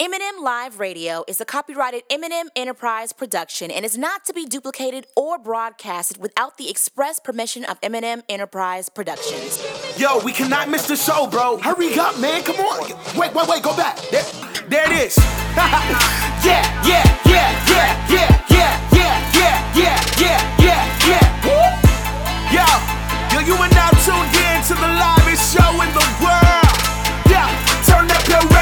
M&M Live Radio is a copyrighted M&M Enterprise production and is not to be duplicated or broadcasted without the express permission of M&M Enterprise Productions. Yo, we cannot miss the show, bro. Hurry up, man. Come on. Wait. Go back. There it is. Yeah. Yo, you are now tuned in to the liveest show in the world. Yeah, turn up your radio.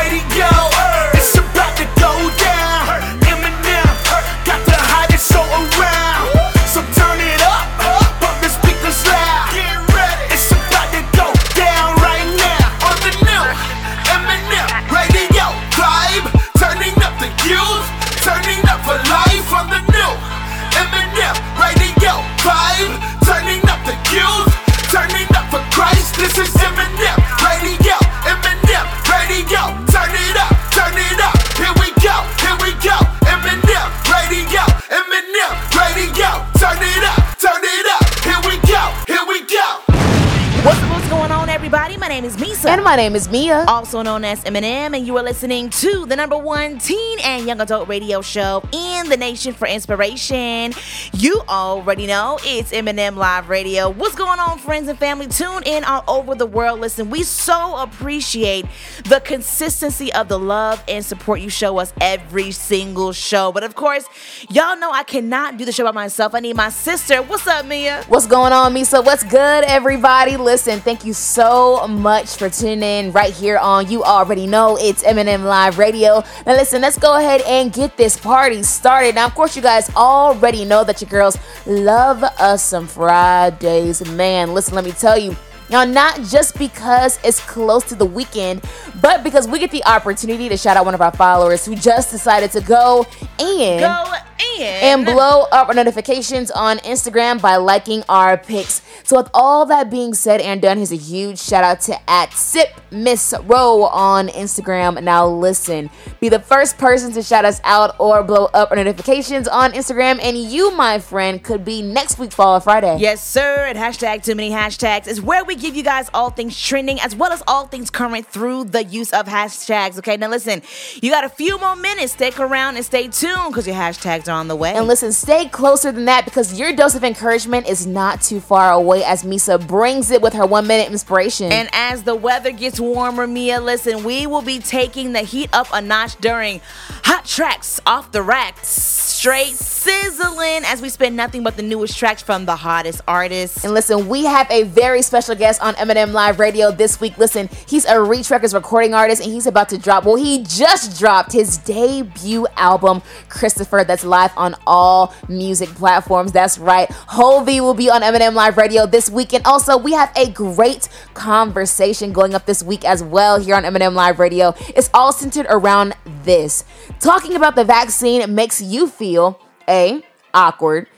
My name is Meesa. And my name is Meah, also known as M&M, and you are listening to the number one teen and young adult radio show in the nation for inspiration. You already know it's M&M Live Radio. What's going on, friends and family? Tune in all over the world. Listen, we so appreciate the consistency of the love and support you show us every single show. But of course, y'all know I cannot do the show by myself. I need my sister. What's up, Meah? What's going on, Meesa? What's good, everybody? Listen, thank you so much for tuning in right here on You Already Know It's M&M Live Radio. Now listen, let's go ahead and get this party started. Now, of course, you guys already know that your girls love us some Fridays. Man, listen, let me tell you. Now, not just because it's close to the weekend, but because we get the opportunity to shout out one of our followers who just decided to go and blow up our notifications on Instagram by liking our pics. So with all that being said and done, here's a huge shout out to @SipMissRow on Instagram. Now listen, be the first person to shout us out or blow up our notifications on Instagram, and you, my friend, could be next week Fall Friday. Yes, sir. And #TooManyHashtags is where we give you guys all things trending as well as all things current through the use of hashtags. Okay, now listen, you got a few more minutes. Stick around and stay tuned because your hashtags are on the way. And listen, stay closer than that because your dose of encouragement is not too far away as Meesa brings it with her 1 minute inspiration. And as the weather gets warmer, Meah, listen, we will be taking the heat up a notch during Hot Tracks Off the Rack. Straight sizzling as we spin nothing but the newest tracks from the hottest artists. And listen, we have a very special guest on M&M Live Radio this week. Listen, he's a Reach Records recording artist and he's about to drop, well, he just dropped his debut album, Christopher, that's live on all music platforms. That's right. Hulvey will be on M&M Live Radio this week. And also, we have a great conversation going up this week as well here on M&M Live Radio. It's all centered around this. Talking about the vaccine makes you feel A, awkward,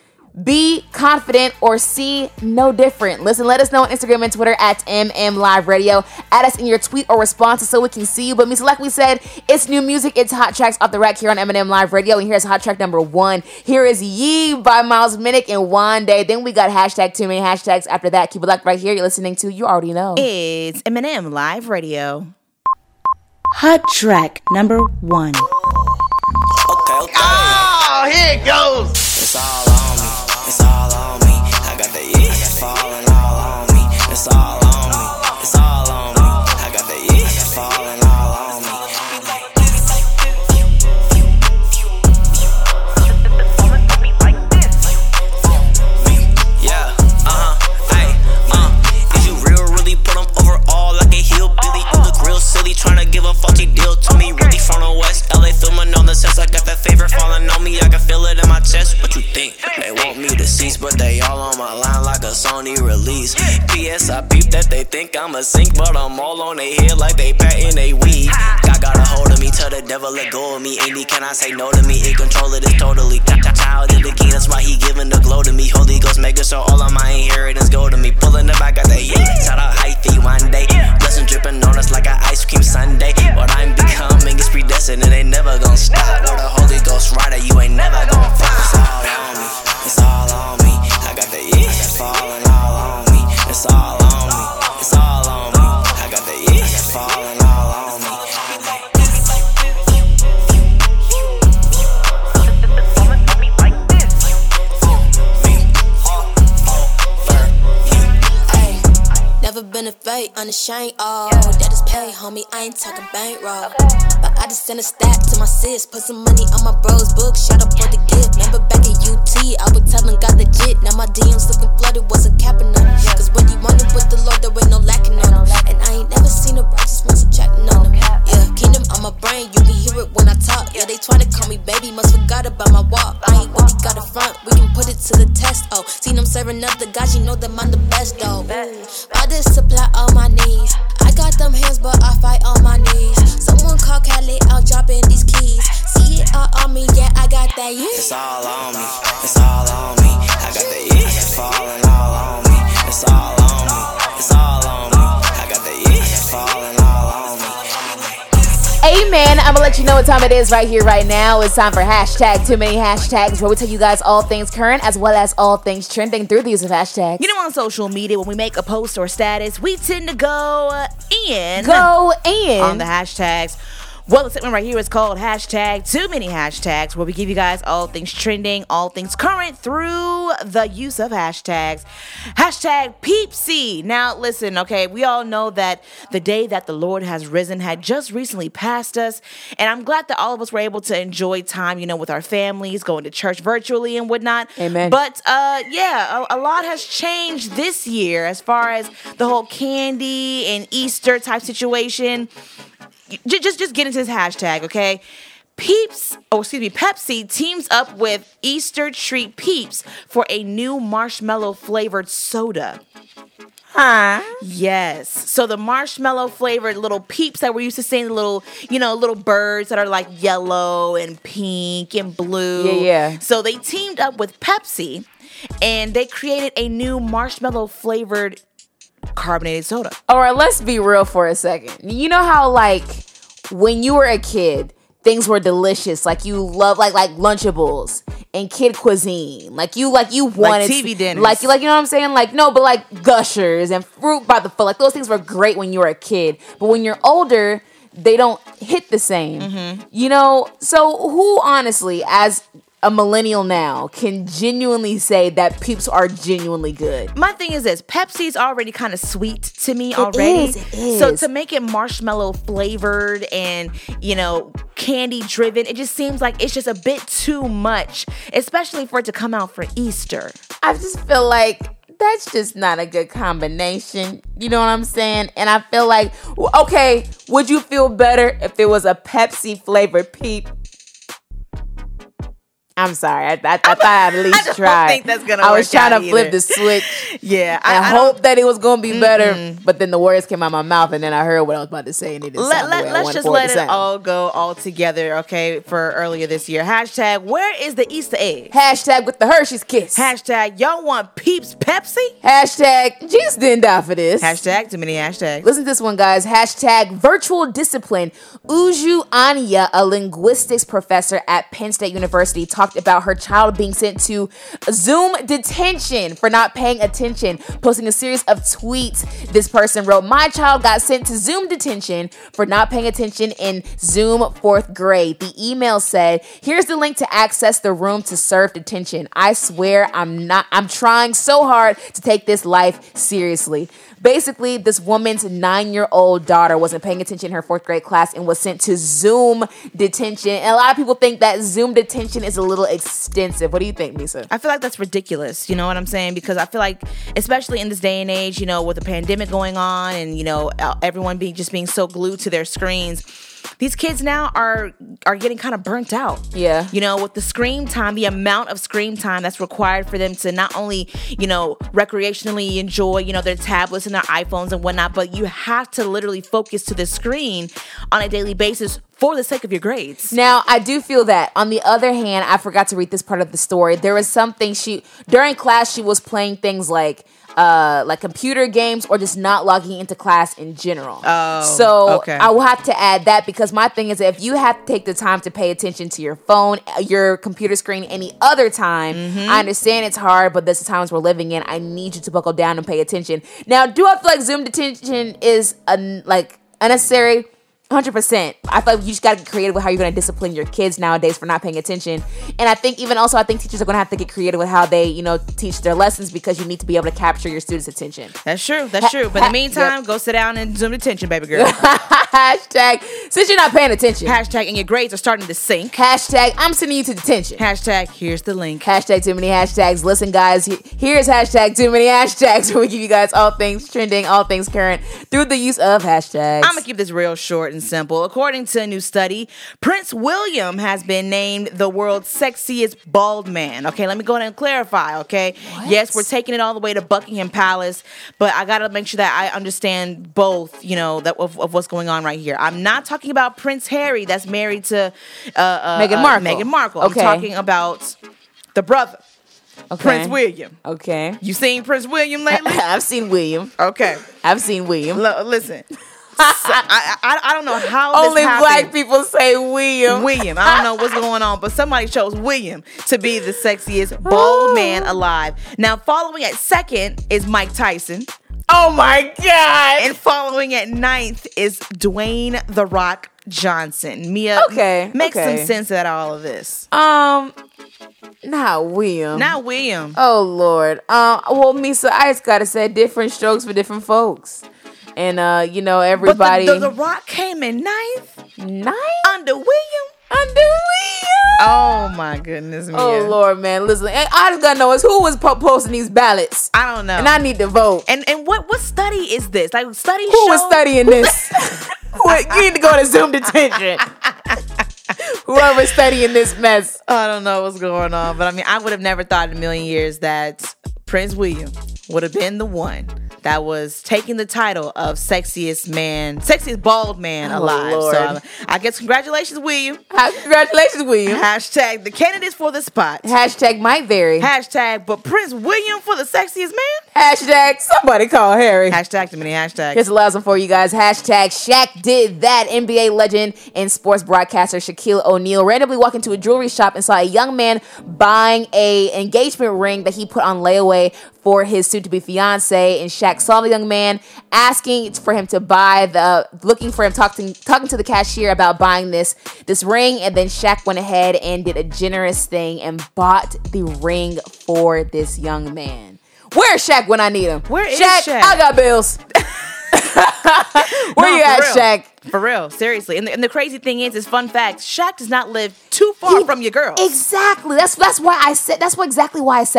B, confident, or C, no different. Listen, let us know on Instagram and Twitter @MM Live Radio. Add us in your tweet or responses so we can see you. But Meesa, like we said, it's new music. It's Hot Tracks Off the Rack here on M&M Live Radio. And here's hot track number one. Here is Ye by Miles Minnick and Wande. Then we got #TooManyHashtags after that. Keep it locked right here. You're listening to You Already Know. It's M&M Live Radio. Hot track number one. Okay. Oh, here it goes. It's all on me. It's all on me. I got the itch falling all on me. It's all on me. It's all on me. I got the itch falling all on me. Yeah, hey, is you real? Really put them over all like a hillbilly. You look real silly trying to give a faulty deal to me. Really from the West LA filming on the sets. I got that favorite falling on me. I can feel it in my chest. What you think? They want me to cease, but they all on my line like a Sony release. P.S. I peep that they think I'm a sink, but I'm all on their head like they patting they weed. God got a hold of me, tell the devil let go of me. Andy, can I say no to me? It control it is totally. Child in the king, that's why he giving the glow to me. Holy Ghost making sure all of my inheritance go to me. Pulling up, I got that yeah. Shout out hyphy one day. Blessing dripping on us like an ice cream sundae. What I'm becoming is predestined and they never gonna stop. With the Holy Ghost rider, you ain't never gonna fall. It's all on me, it's all on me. I got the itch falling all on me. It's all on me, it's all on me. I got the itch falling all on me. unashamed, oh, that is pay, homie, I ain't talking bankroll. But I just sent a stack to my sis, put some money on my bro's book, shout out for the gift. Remember back in UT, I was telling God legit, now my DMs looking flooded, wasn't capping on them. Cause when he wanted with the Lord, there ain't no lacking on him. And I ain't never seen a righteous one subtracting on him. Yeah, kingdom on my brain, you can hear it when I talk. Yeah, they trying to call me baby, must forgot about my walk. I ain't really got a front, we can put it to the test, oh. Seen them serving up the guys, you know that I'm the best, though. I just supply all my needs. I got them hands, but I fight on my knees. Someone call Khaled, I'm dropping these keys. See it all on me, yeah, I got that. Yeah. It's all on me, it's all on me. I got the itch, it's falling all on me. It's all on me, it's all on me. I got the itch, it's falling all on me. Amen. I'm gonna let you know what time it is right here, right now. It's time for hashtag Too Many Hashtags, where we tell you guys all things current as well as all things trending through the use of hashtags. You know, on social media, when we make a post or status, we tend to go in on the hashtags. Well, the segment right here is called hashtag Too Many Hashtags, where we give you guys all things trending, all things current through the use of hashtags. Hashtag Peepsy. Now, listen, okay, we all know that the day that the Lord has risen had just recently passed us, and I'm glad that all of us were able to enjoy time, you know, with our families, going to church virtually and whatnot. Amen. But, yeah, a lot has changed this year as far as the whole candy and Easter type situation. Just get into this hashtag, okay? Pepsi teams up with Easter Treat Peeps for a new marshmallow-flavored soda. Huh? Yes. So the marshmallow-flavored little peeps that we're used to seeing, the little, you know, little birds that are like yellow and pink and blue. Yeah. So they teamed up with Pepsi, and they created a new marshmallow-flavored carbonated soda. All right, let's be real for a second. You know how, like, when you were a kid, things were delicious. Like, you love like Lunchables and kid cuisine. Like, you wanted, like, TV dinners. Like, you know what I'm saying? Like, no, but like Gushers and fruit by the foot. Like, those things were great when you were a kid. But when you're older, they don't hit the same. Mm-hmm. You know, so who honestly, as a millennial now, can genuinely say that Peeps are genuinely good? My thing is this. Pepsi's already kind of sweet to me already. It is. So to make it marshmallow flavored and, you know, candy driven, it just seems like it's just a bit too much, especially for it to come out for Easter. I just feel like that's just not a good combination. You know what I'm saying? And I feel like, okay, would you feel better if it was a Pepsi flavored Peep? I'm sorry. I thought I'd at least try. I don't think that's gonna work. I was trying to flip the switch. Yeah, I hope that it was gonna be better, but then the words came out of my mouth, and then I heard what I was about to say, and it didn't sound the way I wanted. Let's just let it all go all together, okay? For earlier this year, hashtag Where is the Easter egg? Hashtag With the Hershey's Kiss. Hashtag Y'all want Peeps Pepsi? Hashtag Jesus Didn't Die for This. Hashtag Too Many Hashtags. Listen to this one, guys. Hashtag Virtual Discipline. Uju Anya, a linguistics professor at Penn State University, talked about her child being sent to Zoom detention for not paying attention, posting a series of tweets. This person wrote, "My child got sent to Zoom detention for not paying attention in Zoom 4th grade. The email said, "Here's the link to access the room to serve detention. I swear I'm trying so hard to take this life seriously." Basically, this woman's 9-year-old daughter wasn't paying attention in her 4th grade class and was sent to Zoom detention. And a lot of people think that Zoom detention is a little extensive. What do you think, Meesa? I feel like that's ridiculous. You know what I'm saying? Because I feel like, especially in this day and age, you know, with the pandemic going on and, you know, everyone being so glued to their screens, these kids now are getting kind of burnt out. Yeah. You know, with the screen time, the amount of screen time that's required for them to not only, you know, recreationally enjoy, you know, their tablets and their iPhones and whatnot, but you have to literally focus to the screen on a daily basis for the sake of your grades. Now, I do feel that. On the other hand, I forgot to read this part of the story. There was something during class, she was playing things like computer games or just not logging into class in general. Oh, so okay. I will have to add that, because my thing is, if you have to take the time to pay attention to your phone, your computer screen, any other time, I understand it's hard, but that's the times we're living in. I need you to buckle down and pay attention. Now, do I feel like Zoom detention is unnecessary? 100%. I feel like you just got to get creative with how you're going to discipline your kids nowadays for not paying attention. And I think even also, I think teachers are going to have to get creative with how they, you know, teach their lessons, because you need to be able to capture your students' attention. That's true. That's true. But in the meantime, go sit down and Zoom attention, baby girl. Hashtag, since you're not paying attention. Hashtag, and your grades are starting to sink. Hashtag, I'm sending you to detention. Hashtag, here's the link. Hashtag, too many hashtags. Listen, guys, here's hashtag, too many hashtags, where we give you guys all things trending, all things current through the use of hashtags. I'm going to keep this real short and simple. According to a new study, Prince William has been named the world's sexiest bald man. Okay, let me go ahead and clarify, okay? What? Yes, we're taking it all the way to Buckingham Palace, but I gotta make sure that I understand both, you know, that of what's going on right here. I'm not talking about Prince Harry that's married to Meghan Markle. Okay. I'm talking about the brother. Okay. Prince William. Okay. You seen Prince William lately? I've seen William. Okay. I've seen William. Listen. I don't know how only this black people say William. I don't know what's going on, but somebody chose William to be the sexiest bald man alive. Now, following at second is Mike Tyson. Oh my God! And following at ninth is Dwayne "The Rock" Johnson. Meah, okay, make some sense out of all of this. Not William. Oh Lord. Well, Meesa, I just gotta say, different strokes for different folks. And, you know, everybody... But the Rock came in ninth? Under William? Oh, my goodness, man. Oh, Lord, man. Listen, I just got to know is who was posting these ballots. I don't know. And I need to vote. And what study is this? Like, study show? Who was studying this? You need to go to Zoom detention. Whoever's studying this mess. I don't know what's going on. But, I mean, I would have never thought in a million years that Prince William would have been the one that was taking the title of sexiest bald man alive. Lord. So I guess congratulations, William. Hashtag the candidates for the spot. Hashtag might vary. Hashtag but Prince William for the sexiest man. Hashtag somebody call Harry. Hashtag too many hashtags. Here's the last one for you guys. Hashtag Shaq did that. NBA legend and sports broadcaster Shaquille O'Neal randomly walked into a jewelry shop and saw a young man buying an engagement ring that he put on layaway for his soon-to-be fiance, and Shaq saw the young man asking for him to buy talking to the cashier about buying this ring, and then Shaq went ahead and did a generous thing and bought the ring for this young man. Where's Shaq when I need him? Where is Shaq? I got bills. Where you at, Shaq? For real, seriously. And the crazy thing is fun fact, Shaq does not live too far from your girl. Exactly. That's exactly why I said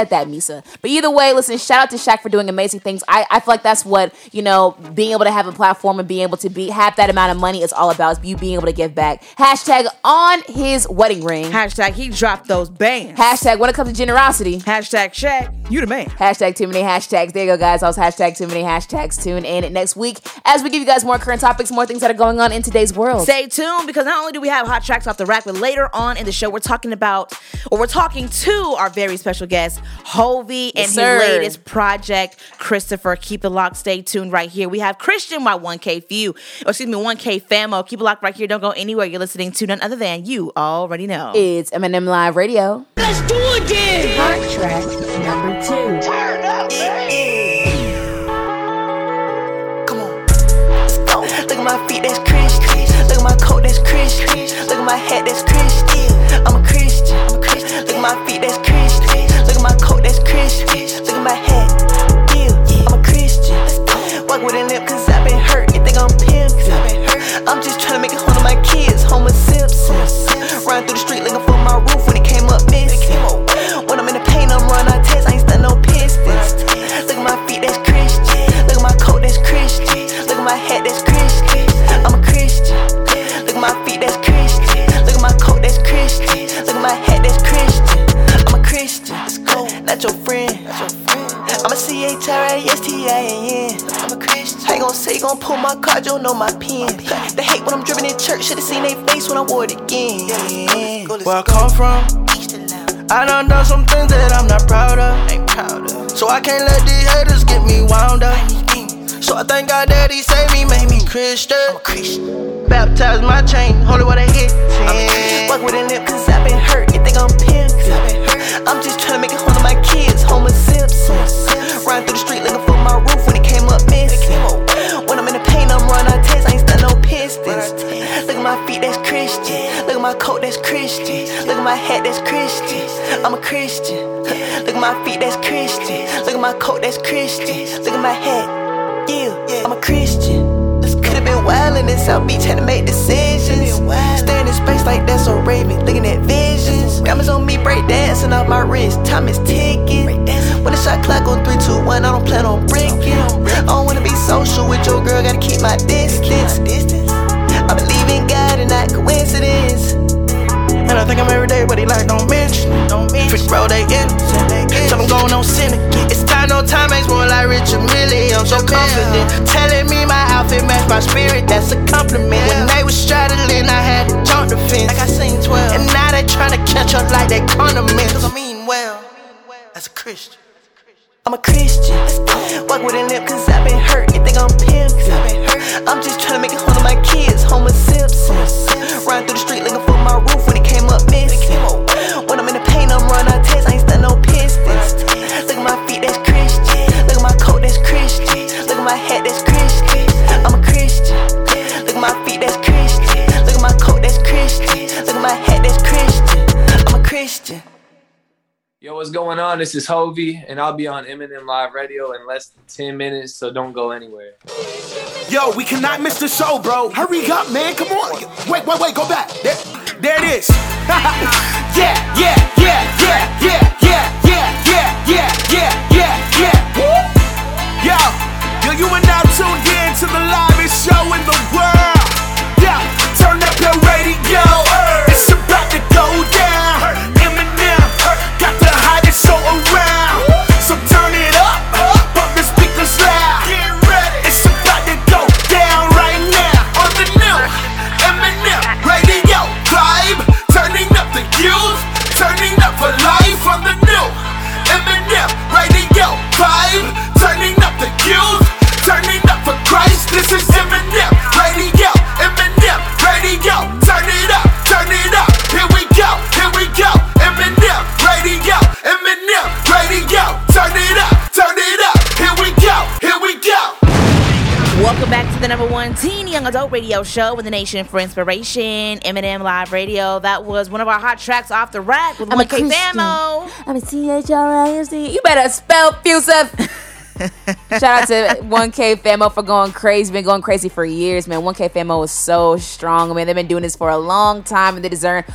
that, Meesa. But either way, listen, shout out to Shaq for doing amazing things. I feel like that's what, you know, being able to have a platform and being able to have that amount of money is all about, is you being able to give back. Hashtag on his wedding ring. Hashtag he dropped those bands. Hashtag when it comes to generosity. Hashtag Shaq, you the man. Hashtag too many hashtags. There you go, guys. That was hashtag too many hashtags. Tune in next week as we give you guys more current topics, more things that are going on in today's world. Stay tuned, because not only do we have hot tracks off the rack, but later on in the show we're talking to our very special guest Hulvey and his latest project Christopher. Keep it locked, stay tuned right here. We have Christian by 1K FAMO. Keep it locked right here, don't go anywhere. You're listening to none other than, you already know, it's M&M Live Radio. Let's do it then. Hot track number 2. Turn up, man. Look at my feet, that's Christian. Look at my coat, that's Christian. Look at my hat, that's Christian. I'm a Christian. Look at my feet, that's Christian. Look at my coat, that's Christian. Look at my hat, I'm a Christian. Walk with a limp, cause I've been hurt. You think I'm pimp, cause I've been hurt. I'm just trying to make it home to my kids. Homer Simpson. Riding through the street looking for my roof when it came up missing. When I'm in the pain, I'm running out of tests. I ain't stuck no pistons. Look at my feet, that's Christian. Look at my coat, that's Christian. Look at my hat, that's Christian. I'm a Christian. Look at my feet, that's Christian. Look at my coat, that's Christian. Look at my hat, that's Christian. I'm a Christian. Not your friend. I'm a Christian. I'm a Christian. I ain't gon' say, gon' pull my card, you don't know my pen. They hate when I'm driven in church, should've seen they face when I wore it again. Where I come from, I done done some things that I'm not proud of. So I can't let these haters get me wound up. So I thank God that he saved me, made me Christian. I'm a Christian. Baptized my chain, holy water hit. I'm a Christian. Walk with a limp, cause I've been hurt. You think I'm pimp, cause I've been hurt. I'm just trying to make it home to my kids, Homer Simpson. Riding through the street looking for my roof when it came up missing. When I'm in the pain, I'm running out of tests. I ain't stuck no pistons. Christian. Look at my hat, that's Christian. I'm a Christian. Look at my feet, that's Christian. Look at my coat, that's Christian. Look at my hat, yeah, I'm a Christian. Could've been wildin' in South Beach, had to make decisions. Staring in space like that's so Raven, looking at visions. Diamonds on me, break dancing off my wrist, time is ticking. When the shot clock on 3, 2, 1, I don't plan on breaking. I don't wanna be social with your girl, gotta keep my distance. I believe in God and not coincidence. And I think I'm every day, but he like don't mention it. Fish roll, they in it. Tell them going on sin again. It's time, no time, makes more like Richard Millie. I'm so confident. Telling me my outfit match my spirit, that's a compliment. When they was straddling, I had to jump the fence. Like I seen 12. And now they tryna catch up like they condiments. Cause I'm eating well, as a Christian. I'm a Christian. Walk with a limp cause I've been hurt. You think I'm pimp? I'm just tryna make it home to my kids. Homer Simpson. Riding through the street looking for my roof when it came up missing. When I'm in the pain, I'm running out of tests. I ain't stuck no pistons. Look at my feet, that's Christian. Look at my coat, that's Christian. Look at my hat, that's Christian. I'm a Christian. Look at my feet, that's Christian. Look at my coat, that's Christian. Look at my hat, that's Christian. I'm a Christian. Yo, what's going on? This is Hulvey, and I'll be on M&M Live Radio in less than 10 minutes, so don't go anywhere. Yo, we cannot miss the show, bro. Hurry up, man. Come on. Wait. Go back. There it is. Yeah. Yo, you are now tuned in to the liveest show in the world. Yeah, turn up your radio. It's about to go down. So around, so turn it up, pump the speakers loud. Get ready, it's about to go down right now on the new M&M Radio vibe. Turning up the youth, turning up for life on the new M&M Radio vibe. Turning up the youth, turning up for Christ. This is M&M Radio, M&M Radio. Turn it up, turn it up. Here we go, here we go. M&M Radio. Radio, turn it up, turn it up. Here we go, here we go. Welcome back to the #1 teen young adult radio show with the nation for inspiration, M&M Live Radio. That was one of our hot tracks off the rack with 1K FAMO. I'm a THRISD. You better spell Fusa. Shout out to 1K FAMO for going crazy. Been going crazy for years, man. 1K FAMO is so strong, man. They've been doing this for a long time, and they deserve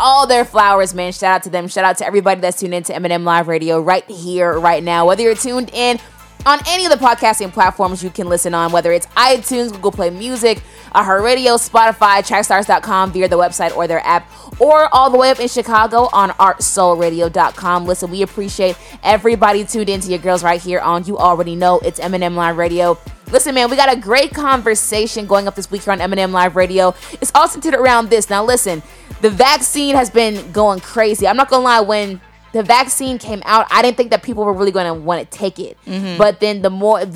all their flowers, man. Shout out to them. Shout out to everybody that's tuned in to M&M Live Radio right here, right now. Whether you're tuned in on any of the podcasting platforms you can listen on, whether it's iTunes, Google Play Music, iHeartRadio, Spotify, trackstars.com via the website or their app, or all the way up in Chicago on artsoulradio.com. Listen, we appreciate everybody tuned in to your girls right here on, you already know, it's M&M Live Radio. Listen, man, we got a great conversation going up this week here on M&M Live Radio. It's all centered around this. Now, listen, the vaccine has been going crazy. I'm not going to lie, when the vaccine came out, I didn't think that people were really going to want to take it. Mm-hmm. But then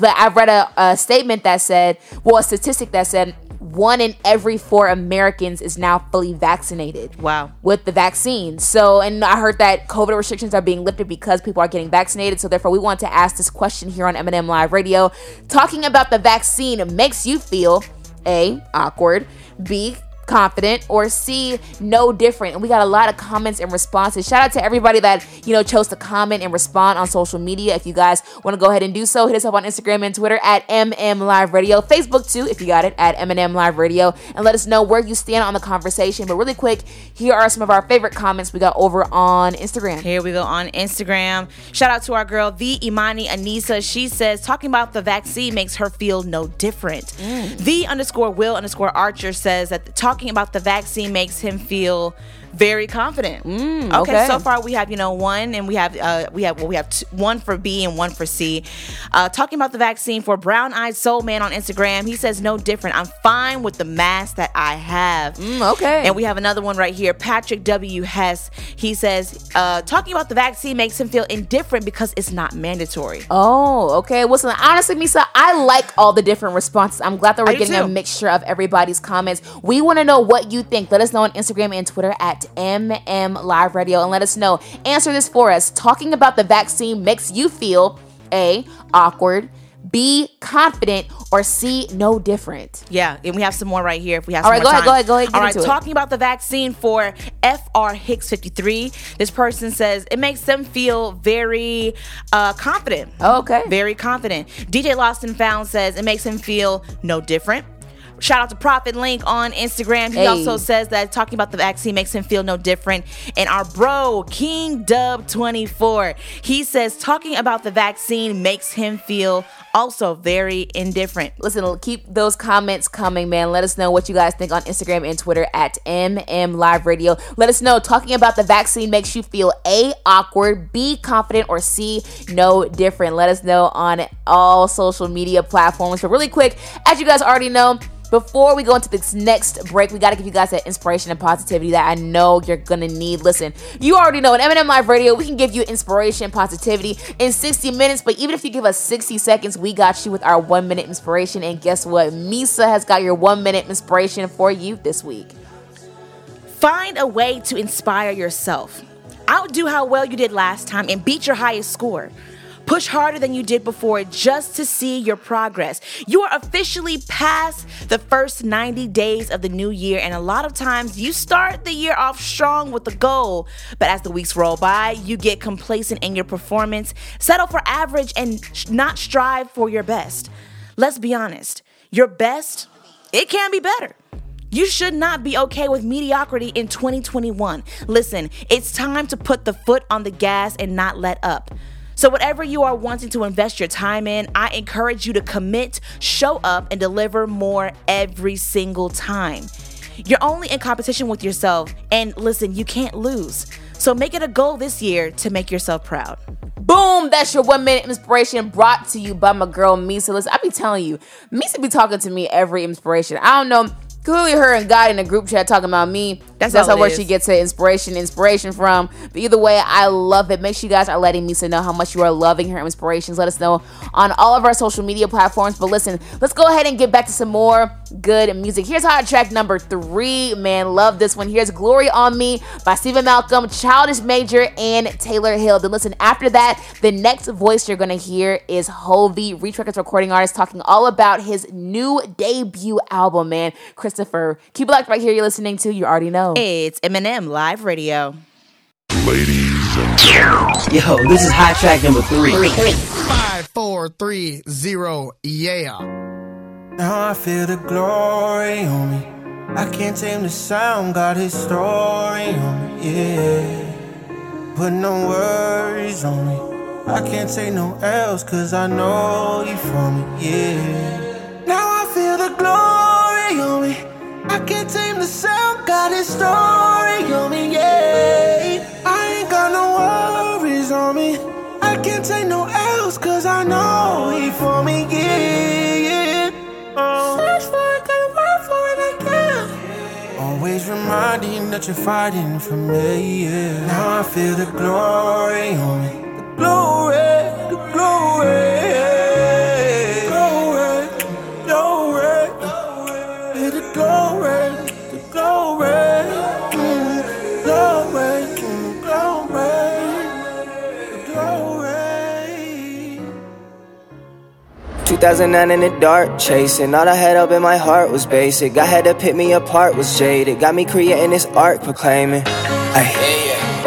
I read a statement that said, well, a statistic that said 1 in every 4 Americans is now fully vaccinated. Wow. With the vaccine. So, and I heard that COVID restrictions are being lifted because people are getting vaccinated. So therefore, we want to ask this question here on M&M Live Radio. Talking about the vaccine makes you feel A, awkward, B, confident, or C, no different. And we got a lot of comments and responses. Shout out to everybody that, you know, chose to comment and respond on social media. If you guys want to go ahead and do so, hit us up on Instagram and Twitter at M&M Live Radio, Facebook too, if you got it, at M&M Live Radio, and let us know where you stand on the conversation. But really quick, here are some of our favorite comments we got over on Instagram. Here we go on Instagram. Shout out to our girl, the Imani Anisa. She says, talking about the vaccine makes her feel no different. The_Will_Archer says that talking about the vaccine makes him feel very confident. Okay, so far we have, you know, one, and we have two, one for B and one for C. Talking about the vaccine for Brown Eyed Soul Man on Instagram, he says no different. I'm fine with the mask that I have. Okay, and we have another one right here. Patrick W. Hess. He says talking about the vaccine makes him feel indifferent because it's not mandatory. Oh, okay. Well, so honestly, Meesa, I like all the different responses. I'm glad that we're getting a mixture of everybody's comments. We want to know what you think. Let us know on Instagram and Twitter at M&M Live Radio, and let us know. Answer this for us. Talking about the vaccine makes you feel A, awkward, be confident or see no different. Yeah, and we have some more right here if we have some more time. All right, go ahead. All right, talking about the vaccine for FR Hicks 53, this person says it makes them feel very confident. Okay. Very confident. DJ Lost and Found says it makes him feel no different. Shout out to Prophet Link on Instagram. He also says that talking about the vaccine makes him feel no different. And our bro, King Dub 24, he says talking about the vaccine makes him feel also very indifferent. Listen, keep those comments coming, man. Let us know what you guys think on Instagram and Twitter at MM Live Radio. Let us know talking about the vaccine makes you feel A, awkward, B, confident, or C, no different. Let us know on all social media platforms. So really quick, as you guys already know, before we go into this next break, we got to give you guys that inspiration and positivity that I know you're going to need. Listen, you already know at M&M Live Radio, we can give you inspiration, positivity in 60 minutes. But even if you give us 60 seconds, we got you with our 1-minute inspiration. And guess what? Meesa has got your 1-minute inspiration for you this week. Find a way to inspire yourself. Outdo how well you did last time and beat your highest score. Push harder than you did before just to see your progress. You are officially past the first 90 days of the new year, and a lot of times you start the year off strong with a goal, but as the weeks roll by, you get complacent in your performance, settle for average, and not strive for your best. Let's be honest, your best, it can be better. You should not be okay with mediocrity in 2021. Listen, it's time to put the foot on the gas and not let up. So whatever you are wanting to invest your time in, I encourage you to commit, show up, and deliver more every single time. You're only in competition with yourself, and listen, you can't lose. So make it a goal this year to make yourself proud. Boom, that's your 1-minute inspiration brought to you by my girl, Meesa. Listen, I be telling you, Meesa be talking to me every inspiration. I don't know, clearly her and God in a group chat talking about me. That's how where she gets her inspiration from. But either way, I love it. Make sure you guys are letting Meesa know how much you are loving her inspirations. Let us know on all of our social media platforms. But listen, let's go ahead and get back to some more good music. Here's hot track number 3, man. Love this one. Here's Glory on Me by Steven Malcolm, Childish Major, and Taylor Hill. Then listen, after that, the next voice you're going to hear is Hulvey, Reach Records recording artist, talking all about his new debut album, man. Christopher, keep it locked right here. You're listening to, you already know, it's M&M Live Radio. Ladies and gentlemen. Yo, this is hot track number 3. 5, 4, 3, 0, yeah. Now I feel the glory on me. I can't tame the sound, got his story on me, yeah. Put no worries on me. I can't take no L's, cause I know you from me, yeah. Now I feel the glory on me. I can't tame the sound, got his story on me, yeah. I ain't got no worries on me. I can't take no L's, cause I know he for me, yeah, yeah. Search for it, gotta work for it, I can. Always reminding that you're fighting for me, yeah. Now I feel the glory on me. The glory, the glory. $2009 in the dark, chasing. All I had up in my heart was basic. I had to pick me apart, was jaded. Got me creating this art, proclaiming. Ay,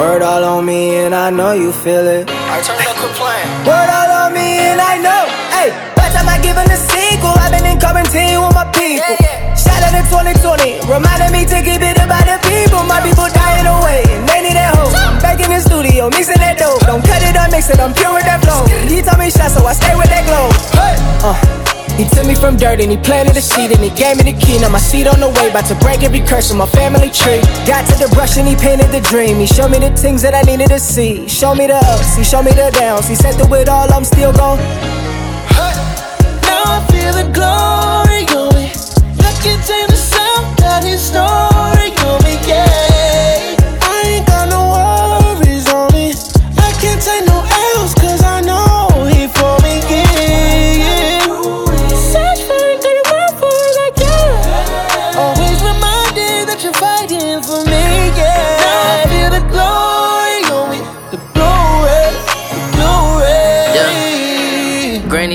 word all on me, and I know you feel it. I turned up complain. Word all on me, and I know. Ay, by the time I give him the sequel, I've been in quarantine with my people. Shout out to 2020, reminded me to keep it about the people. My people dying away, and they need that hope. Back in the studio, mixing that dope. Don't cut it, don't mix it, I'm pure with that flow. He taught me shots, so I stay with that glow. He took me from dirt and he planted a seed and he gave me the key. Now my seed on the way, about to break every curse on my family tree. Got to the brush and he painted the dream. He showed me the things that I needed to see. Show me the ups, he showed me the downs. He said through it all, I'm still gone. Now I feel the glory on me. I can tame the sound that his story on me, yeah.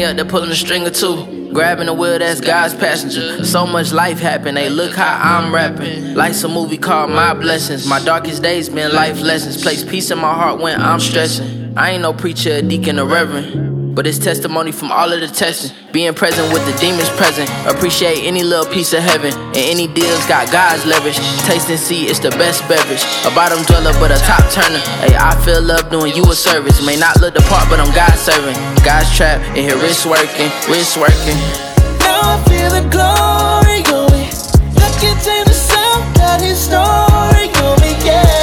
up, they're pulling the string or two. Grabbing the wheel, that's God's passenger. So much life happened, they look how I'm rapping. Life's a movie called My Blessings. My darkest days been life lessons. Place peace in my heart when I'm stressing. I ain't no preacher, a deacon, a reverend, but it's testimony from all of the testing. Being present with the demons present. Appreciate any little piece of heaven. And any deals got God's leverage. Taste and see, it's the best beverage. A bottom dweller, but a top turner. Hey, I feel love doing you a service. May not look the part, but I'm God's servant. God's trap, and here wrist working, wrist working. Now I feel the glory on me. I can tame the sound that His story on me, yeah.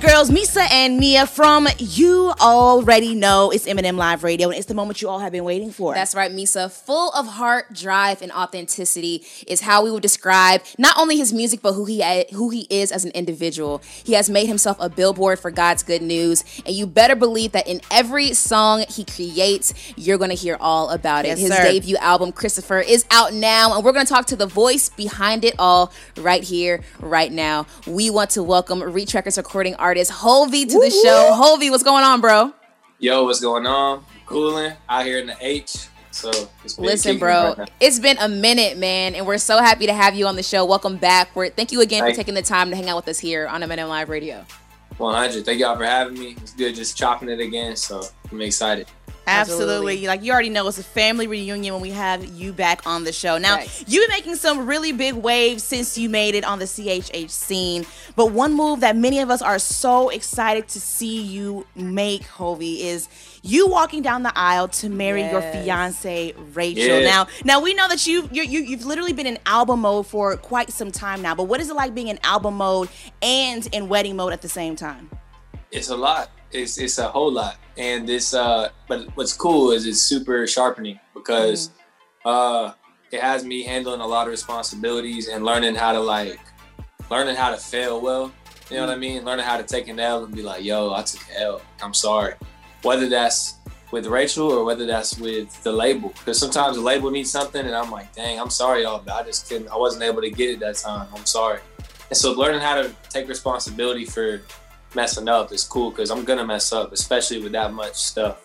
Girls, Meesa and Meah from You Already Know. It's M&M Live Radio, and it's the moment you all have been waiting for. That's right, Meesa. Full of heart, drive, and authenticity is how we would describe not only his music, but who he is as an individual. He has made himself a billboard for God's good news, and you better believe that in every song he creates, you're going to hear all about it. Yes, his debut album, Christopher, is out now, and we're going to talk to the voice behind it all right here, right now. We want to welcome Reach Records recording artist Hulvey to the show. Hulvey, what's going on, bro? Yo, what's going on? Cooling out here in the H. So it's been right, it's been a minute, man, and we're so happy to have you on the show. Welcome back. Thank you again for taking the time to hang out with us here on M&M Live Radio. 100. Thank y'all for having me. It's good just chopping it again. So I'm excited. Absolutely. Like, you already know it's a family reunion when we have you back on the show. Now, you've been making some really big waves since you made it on the CHH scene. But one move that many of us are so excited to see you make, Hulvey, is you walking down the aisle to marry your fiance, Rachel. Yeah. Now we know that you've literally been in album mode for quite some time now. But what is it like being in album mode and in wedding mode at the same time? It's a lot. It's a whole lot. And this, but what's cool is it's super sharpening because it has me handling a lot of responsibilities and learning how to fail well. You know what I mean? Learning how to take an L and be like, yo, I took an L. I'm sorry. Whether that's with Rachel or whether that's with the label. Because sometimes the label needs something and I'm like, dang, I'm sorry, y'all, but I wasn't able to get it that time. I'm sorry. And so learning how to take responsibility for messing up is cool because I'm gonna mess up, especially with that much stuff.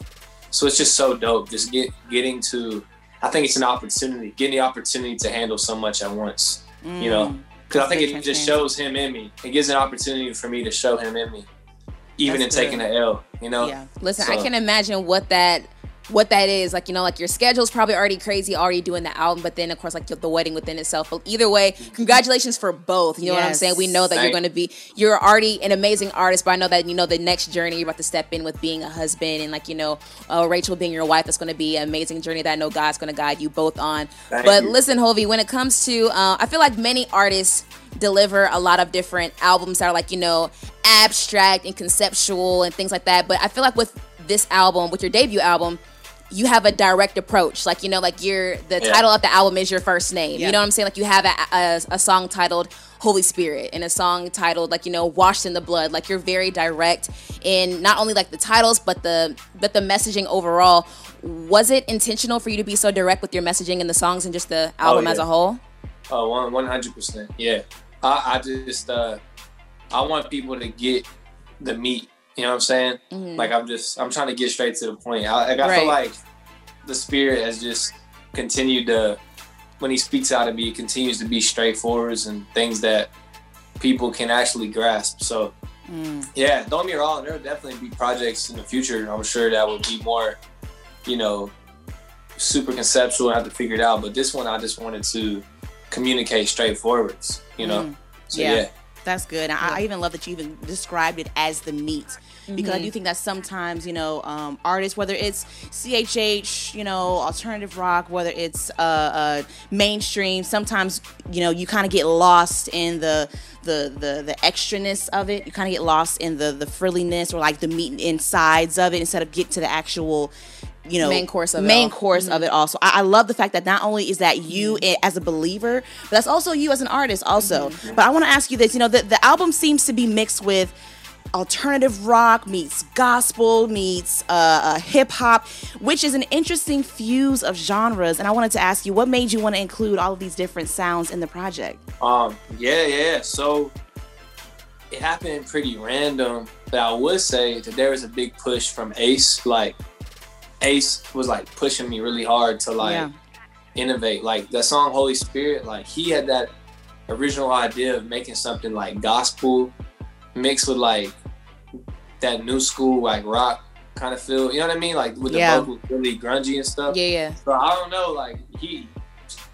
So it's just so dope. Just getting to, I think it's an opportunity, getting the opportunity to handle so much at once, you know? Because I think it just shows him in me. It gives an opportunity for me to show him in me, even in taking an L, you know? Yeah. Listen, so I can imagine what that is. Like, you know, like your schedule's probably already crazy, already doing the album, but then of course like the wedding within itself. But either way, congratulations for both. You know what I'm saying? We know that you're already an amazing artist, but I know that, you know, the next journey you're about to step in with being a husband and, like, you know, Rachel being your wife, that's going to be an amazing journey that I know God's going to guide you both on. But listen, Hulvey, when it comes to, I feel like many artists deliver a lot of different albums that are, like, you know, abstract and conceptual and things like that. But I feel like with this album, with your debut album, you have a direct approach. Like, you know, like the title of the album is your first name. Yeah. You know what I'm saying? Like, you have a song titled Holy Spirit and a song titled, like, you know, Washed in the Blood. Like, you're very direct in not only like the titles, but the messaging overall. Was it intentional for you to be so direct with your messaging and the songs and just the album as a whole? Oh, 100%. Yeah. I just, I want people to get the meat. You know what I'm saying? Mm-hmm. Like, I'm trying to get straight to the point. I feel like the Spirit has just continued to, when he speaks out of me, it continues to be straightforward and things that people can actually grasp. So, yeah, don't get me wrong. There will definitely be projects in the future, I'm sure, that will be more, you know, super conceptual and have to figure it out. But this one, I just wanted to communicate straightforward, you know? So, yeah. That's good. I even love that you even described it as the meat, because I do think that sometimes, you know, artists, whether it's CHH, you know, alternative rock, whether it's mainstream, sometimes, you know, you kind of get lost in the extraness of it. You kind of get lost in the frilliness or like the meat insides of it instead of get to the actual you know, main course of it all. So I love the fact that not only is that you as a believer, but that's also you as an artist also. Mm-hmm. But I want to ask you this, you know, the album seems to be mixed with alternative rock meets gospel meets hip hop, which is an interesting fuse of genres. And I wanted to ask you, what made you want to include all of these different sounds in the project? So it happened pretty random, but I would say that there was a big push from Ace. Like Ace was like pushing me really hard to innovate. Like that song Holy Spirit, like he had that original idea of making something like gospel mixed with like that new school like rock kind of feel, you know what I mean, like with the vocals really grungy and stuff. So I don't know, like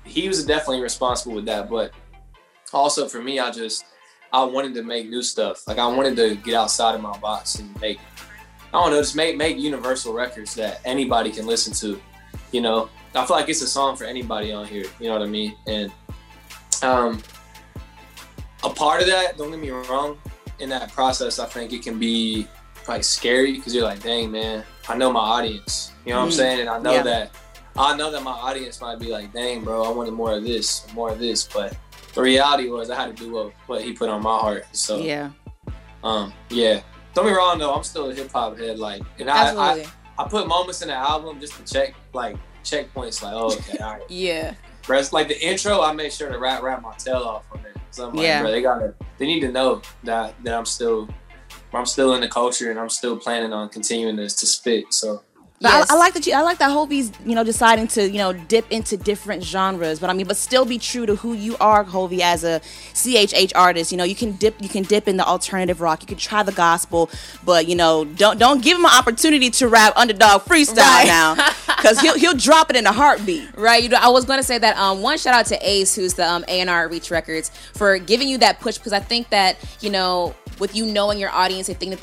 he was definitely responsible with that, but also for me, I wanted to make new stuff. Like I wanted to get outside of my box and make, I don't know, just make universal records that anybody can listen to, you know. I feel like it's a song for anybody on here, you know what I mean. And a part of that, don't get me wrong, in that process, I think it can be like scary because you're like, dang, man, I know my audience, you know what I'm saying? And I know that, I know that my audience might be like, dang, bro, I wanted more of this. But the reality was I had to do what he put on my heart. So, don't be wrong though, I'm still a hip hop head. Like, and I put moments in the album just to check, like checkpoints, like, oh, okay, all right. Rest, like the intro, I made sure to wrap my tail off on it. So I'm like, bro, they need to know that I'm still in the culture and I'm still planning on continuing this to spit. So I like that. I like that Hulvey's, you know, deciding to, you know, dip into different genres, but still be true to who you are, Hulvey, as a CHH artist. You know, you can dip in the alternative rock, you can try the gospel, but you know, don't give him an opportunity to rap Underdog Freestyle now, because he'll drop it in a heartbeat. Right. You know, I was going to say that one shout out to Ace, who's the A&R Reach Records, for giving you that push, because I think that, you know, with you knowing your audience and thinking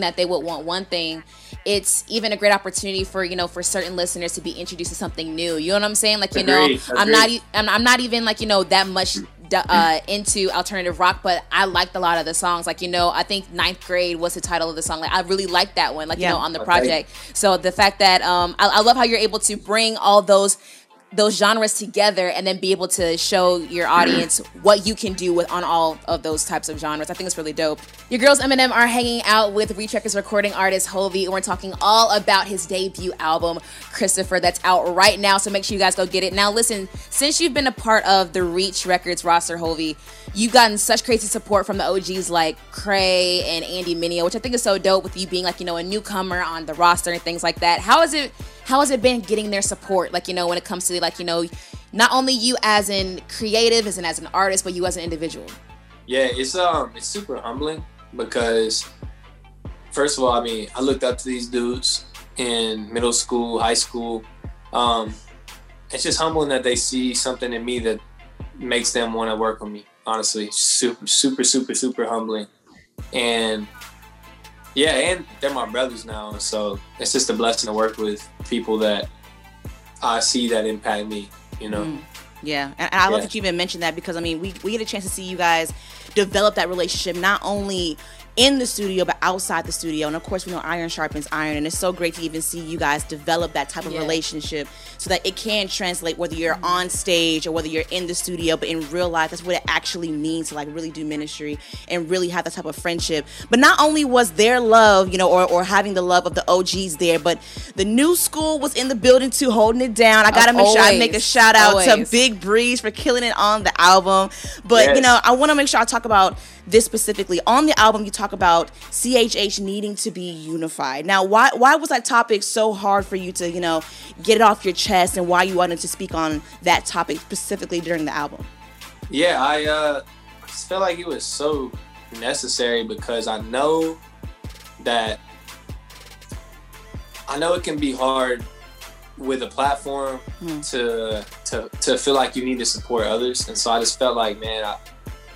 that they would want one thing, it's even a great opportunity for, you know, for certain listeners to be introduced to something new. You know what I'm saying? Like, Agreed. I'm not even like, you know, that much into alternative rock, but I liked a lot of the songs. Like, you know, I think Ninth Grade was the title of the song. Like, I really liked that one, like, you know, on the project. So the fact that I love how you're able to bring all those genres together and then be able to show your audience what you can do with on all of those types of genres. I think it's really dope. Your girls M&M are hanging out with Reach Records recording artist Hulvey, and we're talking all about his debut album, Christopher, that's out right now. So make sure you guys go get it. Now listen, since you've been a part of the Reach Records roster, Hulvey, you've gotten such crazy support from the OGs like Cray and Andy Mineo, which I think is so dope, with you being like, you know, a newcomer on the roster and things like that. How has it been getting their support? Like, you know, when it comes to like, you know, not only you as in creative, as an artist, but you as an individual. Yeah, it's super humbling, because first of all, I mean, I looked up to these dudes in middle school, high school. It's just humbling that they see something in me that makes them want to work with me. Honestly, super, super, super, super humbling. And yeah, and they're my brothers now, so it's just a blessing to work with people that I see that impact me, you know? Yeah, and I love that you even mentioned that, because, I mean, we get a chance to see you guys develop that relationship, not only in the studio, but outside the studio. And, of course, we know iron sharpens iron, and it's so great to even see you guys develop that type of relationship so that it can translate, whether you're on stage or whether you're in the studio, but in real life, that's what it actually means to, like, really do ministry and really have that type of friendship. But not only was their love, you know, or having the love of the OGs there, but the new school was in the building, too, holding it down. I got to make sure I make a shout-out to Big Breeze for killing it on the album. But, you know, I want to make sure I talk about this specifically. On the album, you talk about CHH needing to be unified. Now, why was that topic so hard for you to, you know, get it off your chest, and why you wanted to speak on that topic specifically during the album? Yeah, I just felt like it was so necessary, because I know it can be hard with a platform to feel like you need to support others. And so I just felt like, man,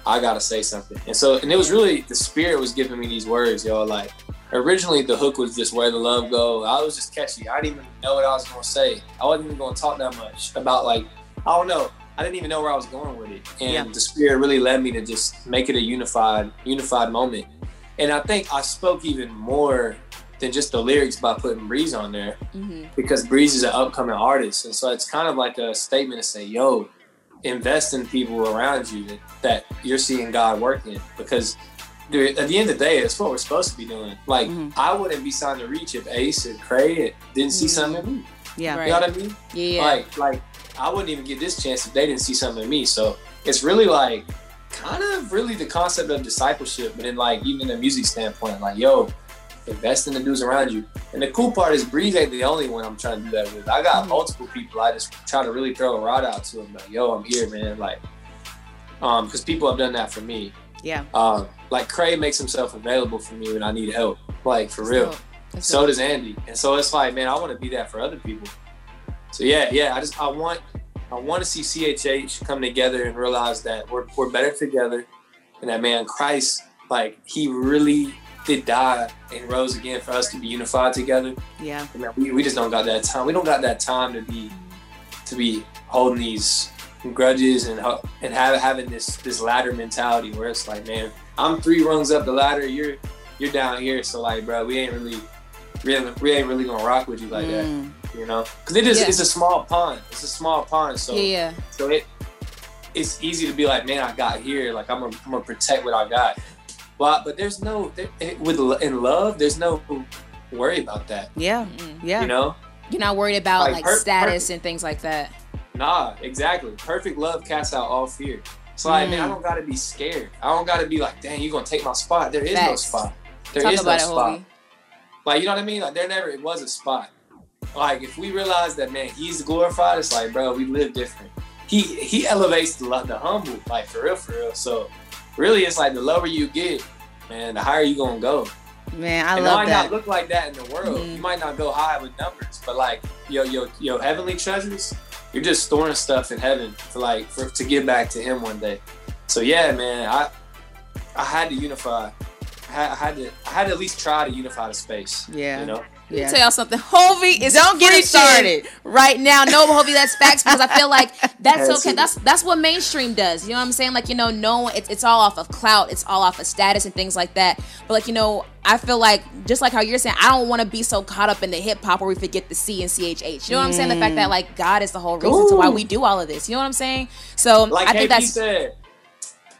I gotta say something. And it was really, the spirit was giving me these words, y'all. Like, originally the hook was just "Where the Love Go." I was just catchy. I didn't even know what I was gonna say. I wasn't even gonna talk that much about, like, I don't know. I didn't even know where I was going with it. And the spirit really led me to just make it a unified moment. And I think I spoke even more than just the lyrics by putting Breeze on there, mm-hmm. because Breeze is an upcoming artist. And so it's kind of like a statement to say, yo, invest in people around you that you're seeing God work in. Because dude, at the end of the day, it's what we're supposed to be doing. Like, mm-hmm. I wouldn't be signed to Reach if Ace and Cray didn't mm-hmm. see something in me. Yeah, right. You know what I mean? Yeah. Like I wouldn't even get this chance if they didn't see something in me. So it's really like kind of really the concept of discipleship, but then like even a music standpoint, like, yo, invest in the dudes around you. And the cool part is Breeze ain't the only one I'm trying to do that with. I got mm-hmm. multiple people. I just try to really throw a rod out to them, like, yo, I'm here, man. Like, because people have done that for me. Yeah. Like Cray makes himself available for me when I need help. Like, for real. So does Andy. And so it's like, man, I want to be that for other people. So yeah. I want to see CHH come together and realize that we're better together, and that, man, Christ, like, he really did die and rose again for us to be unified together. Yeah. And man, we just don't got that time. We don't got that time to be holding these grudges and having this ladder mentality where it's like, man, I'm 3 rungs up the ladder, you're down here, so like, bro, we ain't really gonna rock with you like that. You know, because it is, yeah. it's a small pond, so yeah. So it's easy to be like, man, I got here, like I'm gonna protect what I got, but there's no in love, there's no worry about that. Yeah, yeah. You know, you're not worried about like status and things like that. Nah, exactly. Perfect love casts out all fear. So like, man, I don't gotta be scared. I don't gotta be like, dang, you gonna take my spot? There is Facts. No spot. There Talk is no it, spot. Homie. Like, you know what I mean? Like, it was a spot. Like, if we realize that, man, he's glorified, it's like, bro, we live different. He elevates the humble, like, for real. So, really, it's like the lower you get, man, the higher you gonna go. Man, I and love that. It might not look like that in the world. Mm-hmm. You might not go high with numbers, but, like, your heavenly treasures, you're just storing stuff in heaven to give back to him one day. So, yeah, man, I had to unify. I had to at least try to unify the space. Yeah. You know? Yeah. Let me tell y'all something. Hulvey is Don't get it started right now. No, Hulvey, that's facts, because I feel like that's okay. That's what mainstream does. You know what I'm saying? Like, you know, no, it's all off of clout. It's all off of status and things like that. But, like, you know, I feel like, just like how you're saying, I don't want to be so caught up in the hip hop where we forget the C and CHH. You know what I'm saying? The fact that, like, God is the whole reason to why we do all of this. You know what I'm saying? So, like, I think that's... said.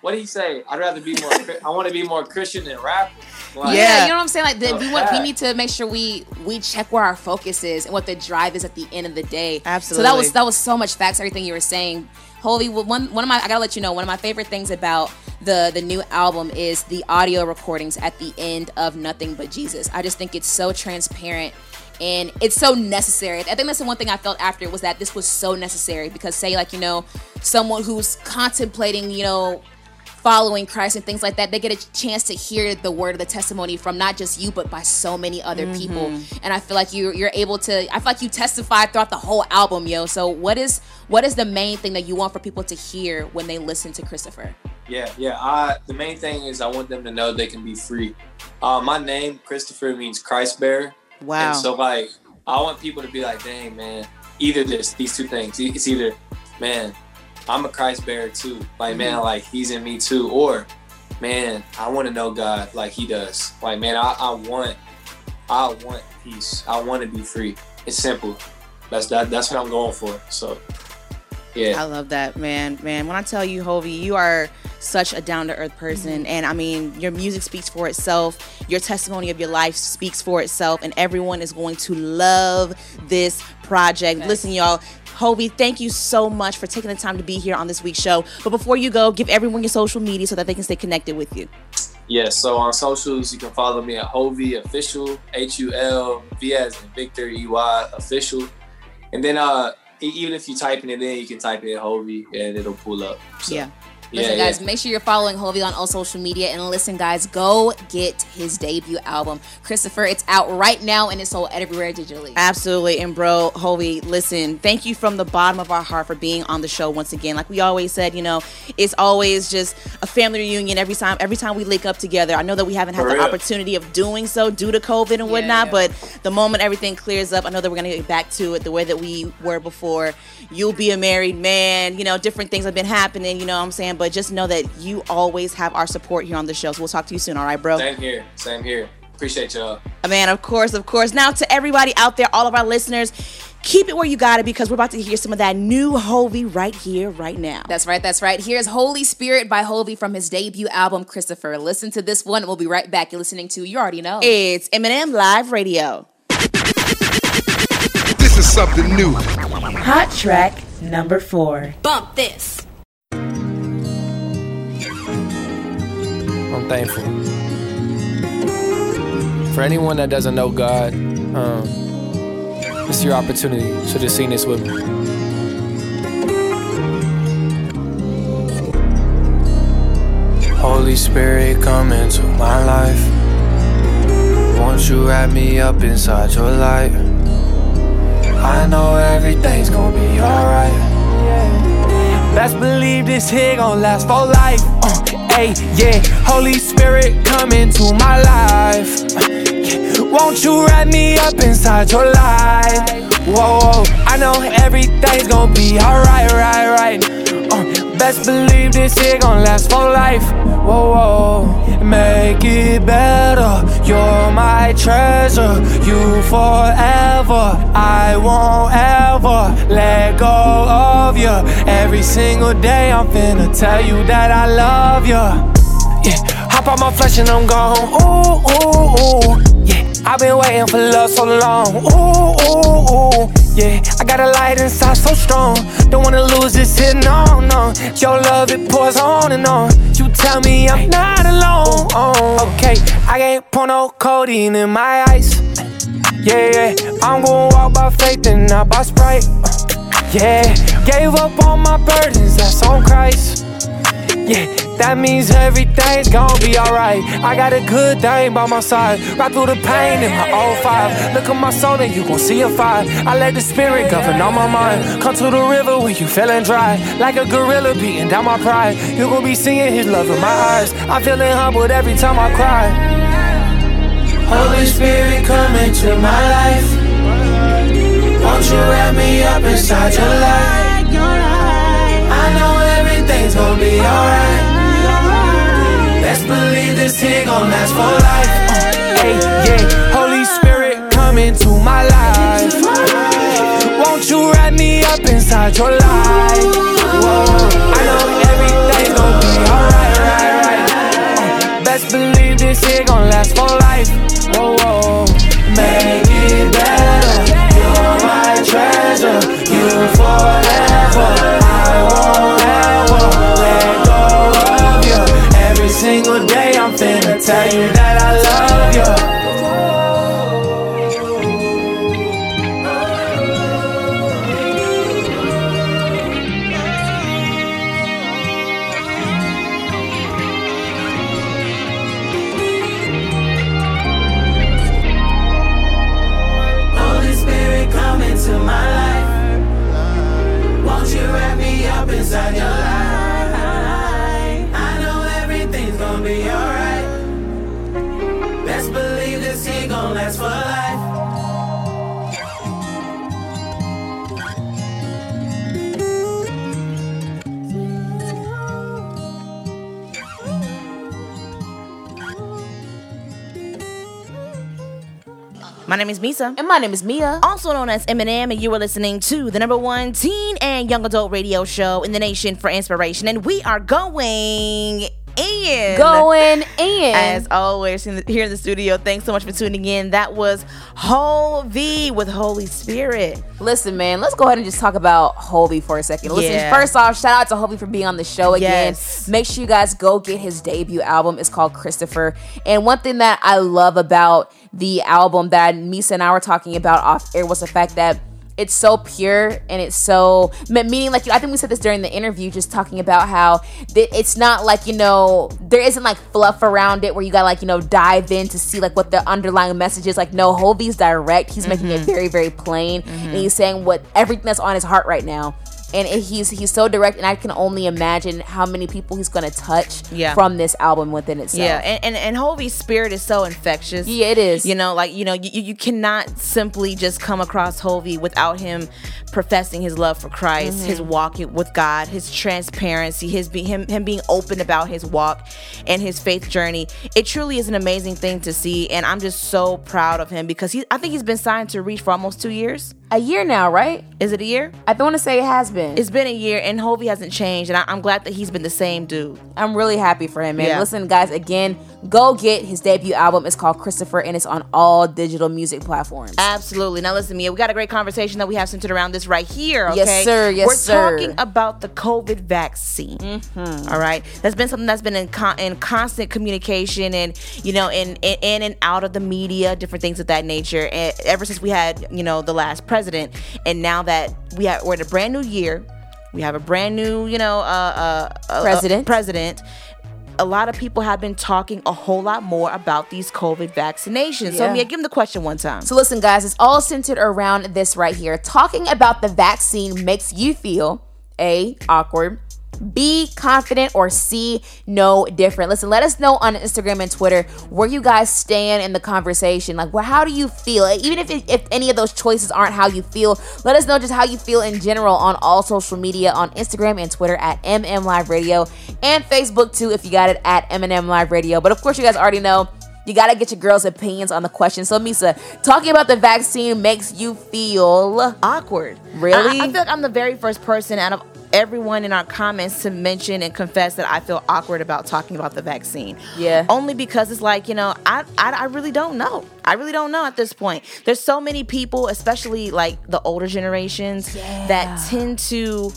What do you say? I'd rather be more. I want to be more Christian than rapper. Like, yeah, you know what I'm saying. Like, we need to make sure we check where our focus is and what the drive is at the end of the day. Absolutely. So that was so much facts. Everything you were saying, Holy. I gotta let you know. One of my favorite things about the new album is the audio recordings at the end of Nothing But Jesus. I just think it's so transparent. And it's so necessary. I think that's the one thing I felt after was that this was so necessary, because, say, like, you know, someone who's contemplating, you know, following Christ and things like that, they get a chance to hear the word of the testimony from not just you, but by so many other mm-hmm. people. And I feel like you're able to, I feel like you testified throughout the whole album, yo. So what is the main thing that you want for people to hear when they listen to Christopher? Yeah. The main thing is I want them to know they can be free. My name, Christopher, means Christ bearer. Wow. And so, like, I want people to be like, dang, man, either these two things. It's either, man, I'm a Christ bearer too. Like, mm-hmm. man, like, he's in me too. Or, man, I want to know God like he does. Like, man, I want peace. I want to be free. It's simple. That's what I'm going for. So, yeah. I love that, man. Man, when I tell you, Hulvey, you are such a down-to-earth person. Mm-hmm. And, I mean, your music speaks for itself. Your testimony of your life speaks for itself. And everyone is going to love this project. Nice. Listen, y'all. Hulvey, thank you so much for taking the time to be here on this week's show. But before you go, give everyone your social media so that they can stay connected with you. Yeah, so on socials, you can follow me at Hulvey Official, HULVEY as in Victor, EY Official. And then even if you're typing it in, you can type in Hulvey and it'll pull up. So. Yeah. Listen, guys, make sure you're following Hulvey on all social media. And listen, guys, go get his debut album, Christopher. It's out right now, and it's sold everywhere digitally. Absolutely. And, bro, Hulvey, listen, thank you from the bottom of our heart for being on the show once again. Like we always said, you know, it's always just a family reunion every time we link up together. I know that we haven't had the opportunity of doing so due to COVID and whatnot, but the moment everything clears up, I know that we're going to get back to it the way that we were before. You'll be a married man. You know, different things have been happening, you know what I'm saying? But just know that you always have our support here on the show. So we'll talk to you soon, all right, bro? Same here. Appreciate y'all. Man, of course. Now to everybody out there, all of our listeners, keep it where you got it, because we're about to hear some of that new Hulvey right here, right now. That's right. Here's Holy Spirit by Hulvey from his debut album, Christopher. Listen to this one. We'll be right back. You're listening to, you already know, it's M&M Live Radio. This is something new. Hot track number 4. Bump this. I'm thankful. For anyone that doesn't know God, it's your opportunity, so just sing this with me. Holy Spirit, come into my life. Won't you wrap me up inside your light? I know everything's gonna be alright. Best believe this here gon' last for life. Ay, yeah. Holy Spirit, come into my life. Won't you wrap me up inside your life? Whoa, I know everything's gonna be alright, right. Best believe this here gon' last for life. Whoa, make it better. You're my treasure, you forever. I won't ever let go of you. Every single day I'm finna tell you that I love you. Yeah, hop on my flesh and I'm gone. Ooh, ooh, ooh. I've been waiting for love so long. Ooh, ooh, ooh, yeah. I got a light inside so strong. Don't wanna lose this here, no. Your love, it pours on and on. You tell me I'm not alone. Okay, I can't pour no codeine in my ice. Yeah, I'm gonna walk by faith and not by Sprite. Yeah, gave up all my burdens, that's on Christ. Yeah, that means everything's gonna be alright. I got a good thing by my side. Right through the pain in my own five. Look at my soul and you gon' see a fire. I let the spirit govern all my mind. Come to the river when you feeling dry. Like a gorilla beating down my pride. You gon' be seeing his love in my eyes. I'm feeling humbled every time I cry. Holy Spirit, come into my life. Won't you wrap me up inside your light? I know everything's gon' be alright. Let's believe this here gon' last for life. Hey, yeah. Holy Spirit, come into my life. Won't you wrap me up inside your life? I know everything's gon' be alright. Best believe this here gon' last for life. Whoa. Make it better. You're my treasure. You forever. Single day I'm finna tell you that I love you. Holy Spirit, come into my life. Won't you wrap me up inside your life? Be alright. Let's believe this here gon' last for life. My name is Meesa. And my name is Meah. Also known as M&M, and you are listening to the #1 teen and young adult radio show in the nation for inspiration. And we are going in. As always, here in the studio, thanks so much for tuning in. That was Hulvey with Holy Spirit. Listen, man, let's go ahead and just talk about Hulvey for a second. Listen, First off, shout out to Hulvey for being on the show again. Yes. Make sure you guys go get his debut album. It's called Christopher. And one thing that I love about the album that Meesa and I were talking about off air was the fact that it's so pure, and it's so, meaning, like, I think we said this during the interview, just talking about how it's not like, you know, there isn't like fluff around it where you gotta like, you know, dive in to see like what the underlying message is. Like, no, Hulvey's direct. He's making it very, very plain, and he's saying everything that's on his heart right now. And he's so direct, and I can only imagine how many people he's going to touch from this album within itself. Yeah, and Hulvey's spirit is so infectious. Yeah, it is. You know, like, you know, you cannot simply just come across Hulvey without him professing his love for Christ, his walk with God, his transparency, him being open about his walk and his faith journey. It truly is an amazing thing to see, and I'm just so proud of him because I think he's been signed to Reach for almost 2 years. A year now, right? Is it a year? I don't want to say it has been. It's been a year, and Hulvey hasn't changed, and I'm glad that he's been the same dude. I'm really happy for him, man. Yeah. Listen, guys, again, go get his debut album. It's called Christopher, and it's on all digital music platforms. Absolutely. Now, listen, Mia, we got a great conversation that we have centered around this right here, okay? Yes, sir. Yes, sir. We're talking about the COVID vaccine, all right? That's been something that's been in constant communication and, you know, in and out of the media, different things of that nature, and ever since we had, you know, the last president. And now that we're in a brand new year, we have a brand new, you know, president. A lot of people have been talking a whole lot more about these COVID vaccinations. Yeah. So, Mia, give them the question one time. So, listen, guys, it's all centered around this right here. Talking about the vaccine makes you feel, A, awkward, B, confident, or C, no different. Listen, let us know on Instagram and Twitter where you guys stand in the conversation. Like, well, how do you feel? Even if any of those choices aren't how you feel, let us know just how you feel in general on all social media, on Instagram and Twitter at M&M Live Radio, and Facebook too if you got it at M&M Live Radio. But of course, you guys already know you got to get your girls' opinions on the question. So, Meesa, talking about the vaccine makes you feel awkward. Really? I feel like I'm the very first person out of everyone in our comments to mention and confess that I feel awkward about talking about the vaccine. Yeah. Only because it's like, you know, I really don't know. I really don't know at this point. There's so many people, especially like the older generations, that tend to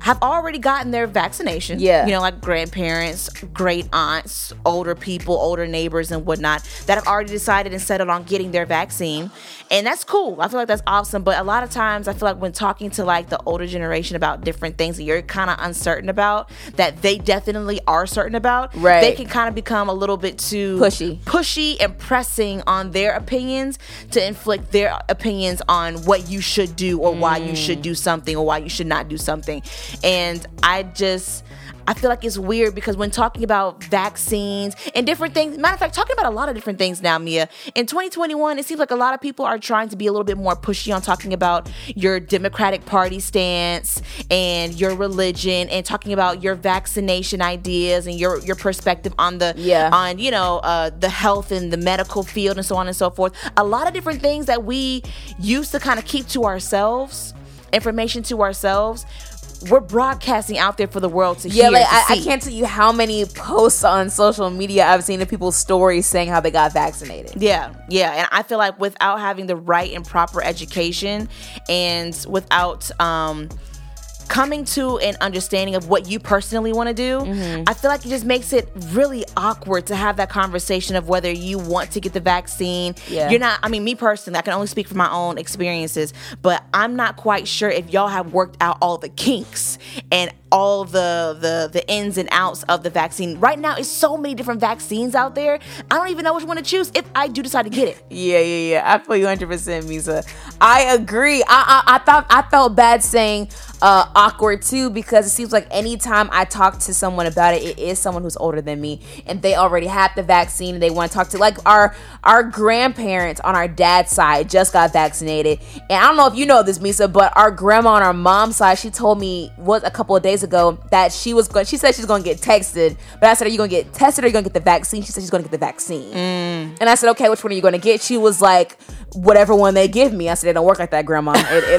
have already gotten their vaccination. Yeah. You know, like grandparents, great aunts, older people, older neighbors and whatnot that have already decided and settled on getting their vaccine. And that's cool. I feel like that's awesome. But a lot of times I feel like when talking to like the older generation about different things that you're kind of uncertain about, that they definitely are certain about, they can kind of become a little bit too pushy and pressing on their opinions to inflict their opinions on what you should do or why you should do something or why you should not do something. And I feel like it's weird because when talking about vaccines and different things, matter of fact, talking about a lot of different things now, Mia, in 2021, it seems like a lot of people are trying to be a little bit more pushy on talking about your Democratic Party stance and your religion and talking about your vaccination ideas and your perspective on the health and the medical field and so on and so forth. A lot of different things that we used to kind of keep to ourselves, information to ourselves, we're broadcasting out there for the world to hear. Yeah, like I can't tell you how many posts on social media I've seen of people's stories saying how they got vaccinated. Yeah. And I feel like without having the right and proper education and without coming to an understanding of what you personally want to do, I feel like it just makes it really awkward to have that conversation of whether you want to get the vaccine. Yeah. You're not, I mean, me personally, I can only speak from my own experiences, but I'm not quite sure if y'all have worked out all the kinks and all the ins and outs of the vaccine. Right now, it's so many different vaccines out there. I don't even know which one to choose if I do decide to get it. Yeah. I feel you 100%, Meesa. I agree. I felt bad saying awkward too because it seems like anytime I talk to someone about it, it is someone who's older than me and they already have the vaccine and they want to talk to, like, our grandparents on our dad's side just got vaccinated. And I don't know if you know this, Meesa, but our grandma on our mom's side, she told me a couple of days ago that she said she's going to get texted, but I said, are you going to get tested or are you going to get the vaccine? She said she's going to get the vaccine. And I said, okay, which one are you going to get? She was like, whatever one they give me. I said, it don't work like that, Grandma. It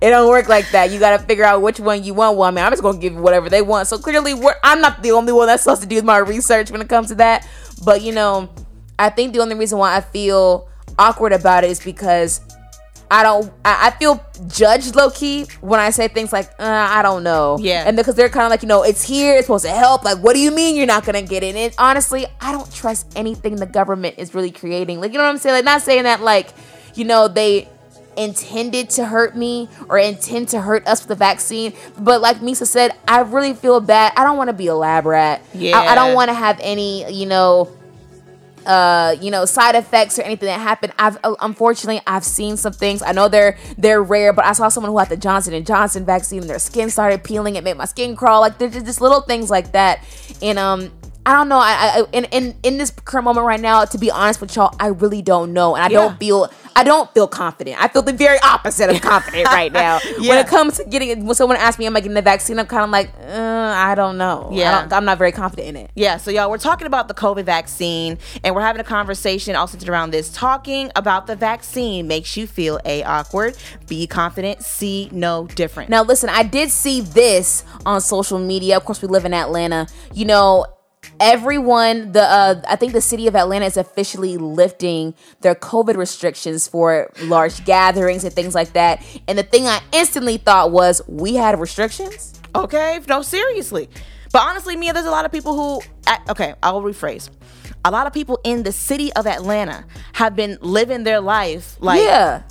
don't work like that. You got to figure out which one you want. Well, I mean, I'm just going to give you whatever they want. So clearly I'm not the only one that's supposed to do my research when it comes to that. But, you know, I think the only reason why I feel awkward about it is because I feel judged low-key when I say things like, I don't know. Yeah. And because they're kind of like, you know, it's here, it's supposed to help. Like, what do you mean you're not going to get it? And honestly, I don't trust anything the government is really creating. Like, you know what I'm saying? Like, not saying that, like, you know, they intended to hurt me or intend to hurt us with the vaccine. But like Meesa said, I really feel bad. I don't want to be a lab rat. Yeah. I don't want to have any, you know, side effects or anything that happened. Unfortunately, I've seen some things. I know they're rare, but I saw someone who had the Johnson & Johnson vaccine and their skin started peeling. It made my skin crawl. Like, there's just little things like that. And I don't know. In this current moment right now, to be honest with y'all, I really don't know, and I don't feel confident. I feel the very opposite of confident right now. Yeah. When it comes to when someone asks me, am I getting the vaccine? I'm kind of like, I don't know. Yeah. I'm not very confident in it. Yeah. So y'all, we're talking about the COVID vaccine, and we're having a conversation all centered around this. Talking about the vaccine makes you feel A, awkward, B, confident, C, no different. Now listen, I did see this on social media. Of course, we live in Atlanta. You know, everyone, I think the city of Atlanta is officially lifting their COVID restrictions for large gatherings and things like that. And the thing I instantly thought was, we had restrictions? Okay, no, seriously. But honestly, Meah, there's a lot of people I'll rephrase. A lot of people in the city of Atlanta have been living their life like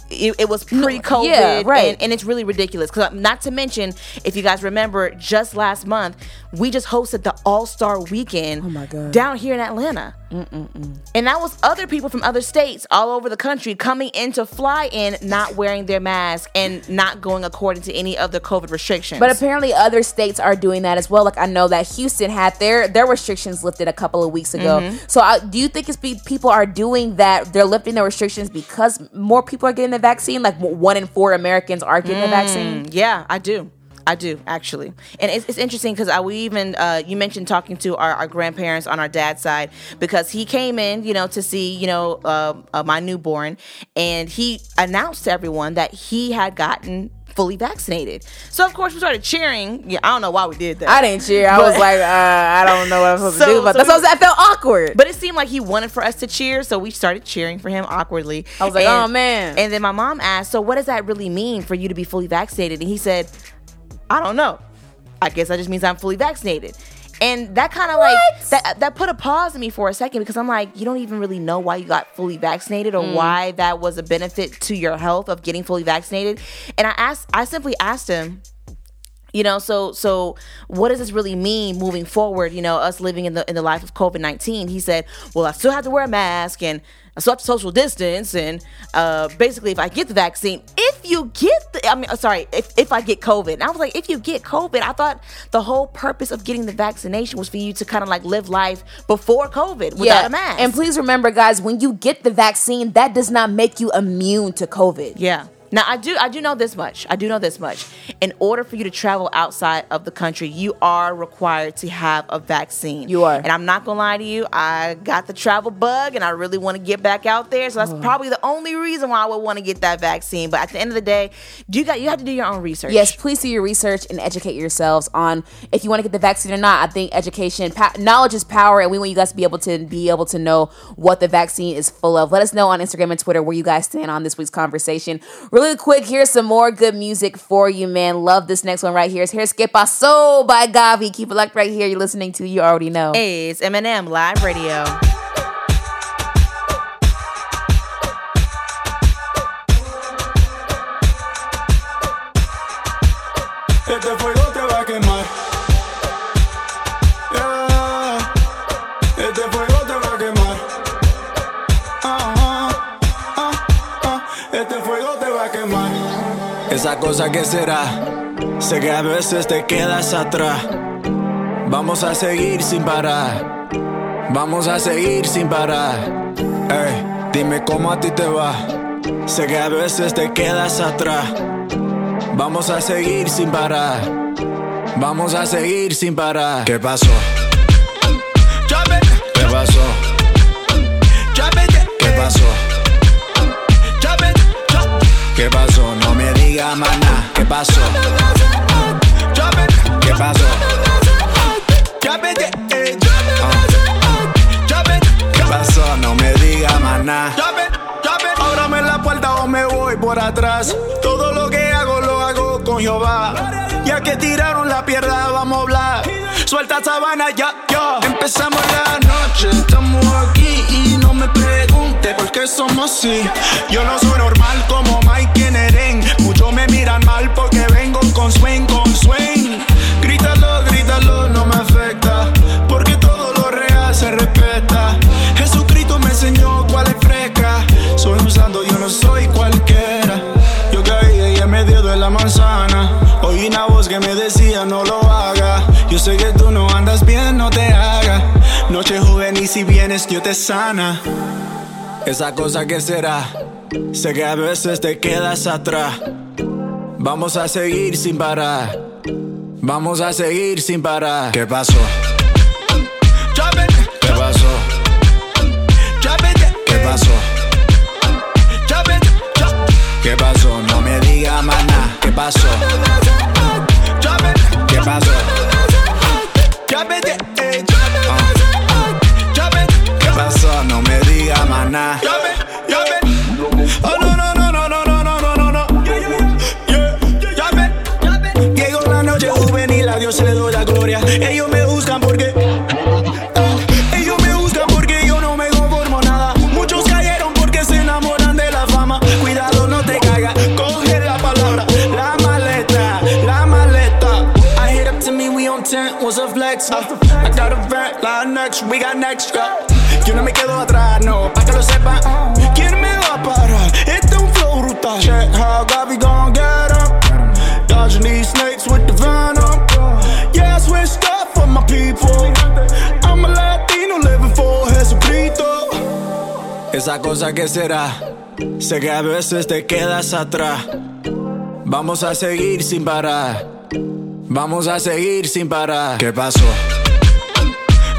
it was pre-COVID. Yeah, right. And it's really ridiculous. Because not to mention, if you guys remember, just last month, we just hosted the All-Star Weekend down here in Atlanta. Mm-mm-mm. And that was other people from other states all over the country coming in to fly in, not wearing their mask and not going according to any of the COVID restrictions. But apparently other states are doing that as well. Like, I know that Houston had their restrictions lifted a couple of weeks ago. Mm-hmm. So do you think it's people are doing that? They're lifting their restrictions because more people are getting the vaccine? Like, 1 in 4 Americans are getting the vaccine? Yeah, I do, actually. And it's interesting because you mentioned talking to our grandparents on our dad's side, because he came in, to see, my newborn, and he announced to everyone that he had gotten fully vaccinated. So of course we started cheering. Yeah, I don't know why we did that. I didn't cheer. I was like, I don't know what I'm supposed to do. But I felt awkward. But it seemed like he wanted for us to cheer, so we started cheering for him awkwardly. I was like, oh man. And then my mom asked, so what does that really mean for you to be fully vaccinated? And he said, I don't know. I guess that just means I'm fully vaccinated. And that kind of that put a pause in me for a second, because I'm like, you don't even really know why you got fully vaccinated or why that was a benefit to your health of getting fully vaccinated. And I simply asked him, so what does this really mean moving forward? Us living in the life of COVID-19. He said, well, I still have to wear a mask and I still have to social distance, and basically, if I get the vaccine, if I get COVID. And I was like, if you get COVID, I thought the whole purpose of getting the vaccination was for you to kind of like live life before COVID without a mask. And please remember, guys, when you get the vaccine, that does not make you immune to COVID. Yeah. Now, I do know this much. In order for you to travel outside of the country, you are required to have a vaccine. You are. And I'm not going to lie to you. I got the travel bug, and I really want to get back out there. So that's probably the only reason why I would want to get that vaccine. But at the end of the day, you have to do your own research. Yes, please do your research and educate yourselves on if you want to get the vaccine or not. I think education, knowledge is power, and we want you guys to be able to know what the vaccine is full of. Let us know on Instagram and Twitter where you guys stand on this week's conversation. Really quick, here's some more good music for you, man. Love this next one right here. Here's Qué Pasó by GAWVI. Keep it locked right here. You're listening to, you already know, Ace, M&M Live Radio. Este fuego te va a quemar. Este fuego te va a quemar. Este fuego te va a quemar. Esa cosa que será, sé que a veces te quedas atrás. Vamos a seguir sin parar. Vamos a seguir sin parar. Ey, dime cómo a ti te va. Sé que a veces te quedas atrás. Vamos a seguir sin parar. Vamos a seguir sin parar. ¿Qué pasó? ¿Qué pasó? ¿Qué pasó? ¿Qué pasó? No me digas más nada. ¿Qué pasó? ¿Qué pasó? ¿Qué pasó? No me digas más nada. Ábrame la puerta o me voy por atrás. Todo lo que hago lo hago con Jehová. Ya que tiraron la piedra, vamos a hablar. Suelta sabana, ya, ya. Empezamos la noche, estamos aquí y no me preguntes por qué somos así. Yo no soy normal como Mike en Eren. Muchos me miran mal porque vengo con swing, con swing. Grítalo, grítalo, no me afecta, porque todo lo real se respeta. Jesucristo me la manzana. Oí una voz que me decía no lo haga. Yo sé que tú no andas bien, no te hagas. Noche joven y si vienes yo te sana. Esa cosa que será, sé que a veces te quedas atrás. Vamos a seguir sin parar. Vamos a seguir sin parar. ¿Qué pasó? ¿Qué pasó? ¿Qué pasó? ¿Qué pasó? No me digas más nada. ¿Qué pasó? ¿Qué pasó? ¿Qué pasó? No me digas más nada. Oh no no no no no no no no no. Llegó la noche juvenil, a Dios le doy la gloria. Ellos me buscan porque yo no me conformo nada. Muchos cayeron porque se enamoran de la fama. Cuidado, no te caigas, coge la palabra, la maleta, la maleta. I hit up to me, we on 10, was a flex. I got a red line next, we got next. Yo no me quedo atrás, no, pa' que lo sepan. ¿Quién me va a parar? Este es un flow brutal. Check how GAWVI gon' get up. Dodging these snakes with the venom. Yeah, I switched up for my people. I'm a Latino living for Jesucristo. Esa cosa que será, sé que a veces te quedas atrás. Vamos a seguir sin parar. Vamos a seguir sin parar. ¿Qué pasó?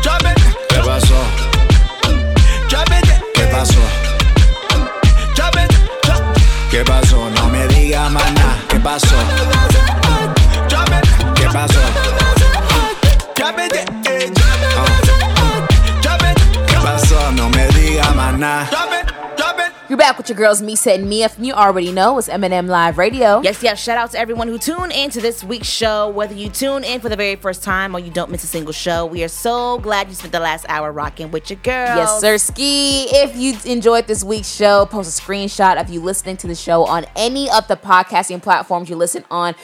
¿Qué pasó? ¿Qué pasó? ¿Qué pasó? No me digas más nada. ¿Qué pasó? ¿Qué pasó? ¿Qué pasó? No me digas más nada. You're back with your girls, Meesa and Meah. You already know it's M&M Live Radio. Yes, yes. Shout out to everyone who tuned in to this week's show. Whether you tune in for the very first time or you don't miss a single show, we are so glad you spent the last hour rocking with your girls. Yes, sir, Ski. If you enjoyed this week's show, post a screenshot of you listening to the show on any of the podcasting platforms you listen on.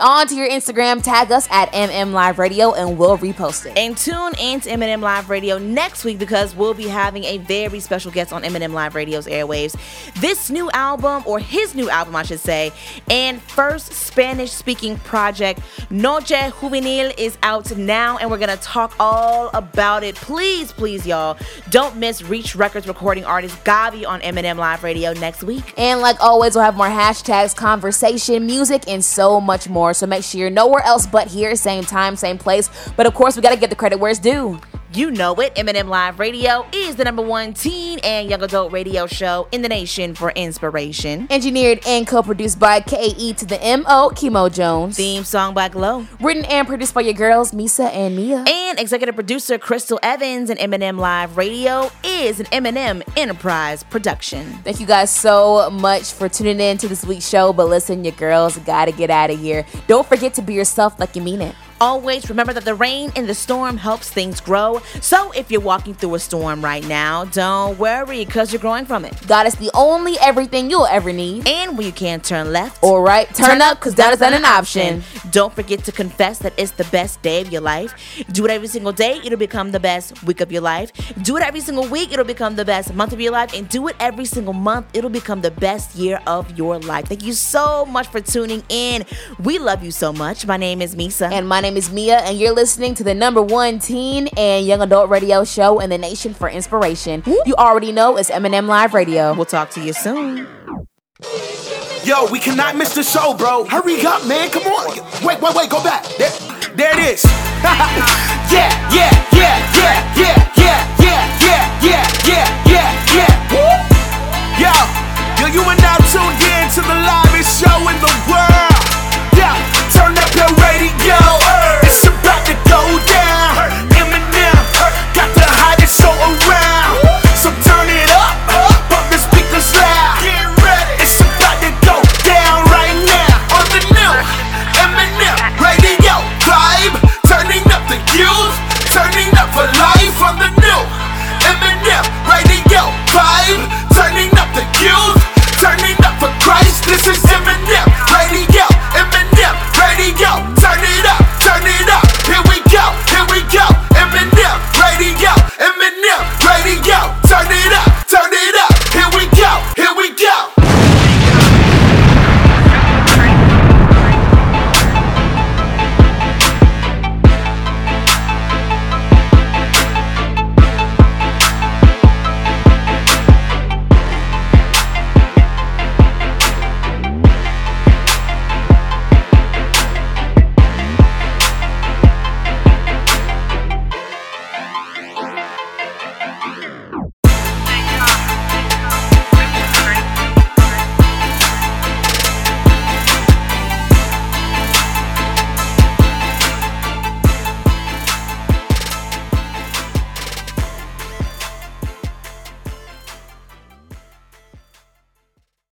Onto your Instagram, tag us at M&M Live Radio, and we'll repost it. And tune in to M&M Live Radio next week because we'll be having a very special guest on M&M Live Radio's airwaves. This new album, or his new album, I should say, and first Spanish-speaking project, Noche Juvenil, is out now, and we're going to talk all about it. Please, please, y'all, don't miss Reach Records recording artist GAWVI on M&M Live Radio next week. And like always, we'll have more hashtags, conversation, music, and so much more. So make sure you're nowhere else but here, same time, same place. But of course, we got to get the credit where it's due. You know it. M&M Live Radio is the #1 teen and young adult radio show in the nation for inspiration. Engineered and co-produced by K.E. to the M.O. Kimo Jones. Theme song by Glow. Written and produced by your girls, Meesa and Meah. And executive producer Crystal Evans. And M&M Live Radio is an M&M Enterprise production. Thank you guys so much for tuning in to this week's show. But listen, your girls gotta get out of here. Don't forget to be yourself like you mean it. Always remember that the rain and the storm helps things grow. So if you're walking through a storm right now, don't worry because you're growing from it. God is the only everything you'll ever need. And when you can't turn left or right, turn up because that is not an option. Don't forget to confess that it's the best day of your life. Do it every single day. It'll become the best week of your life. Do it every single week. It'll become the best month of your life. And do it every single month. It'll become the best year of your life. Thank you so much for tuning in. We love you so much. My name is Meesa. And my name is Meah, and you're listening to the #1 teen and young adult radio show in the nation for inspiration. You already know it's M&M Live Radio. We'll talk to you soon. Yo, we cannot miss the show, bro. Hurry up, man. Come on. Wait. Go back. There it is. Yeah. Yo, you are now tuned in to the live show in the world. Yeah, turn up your radio.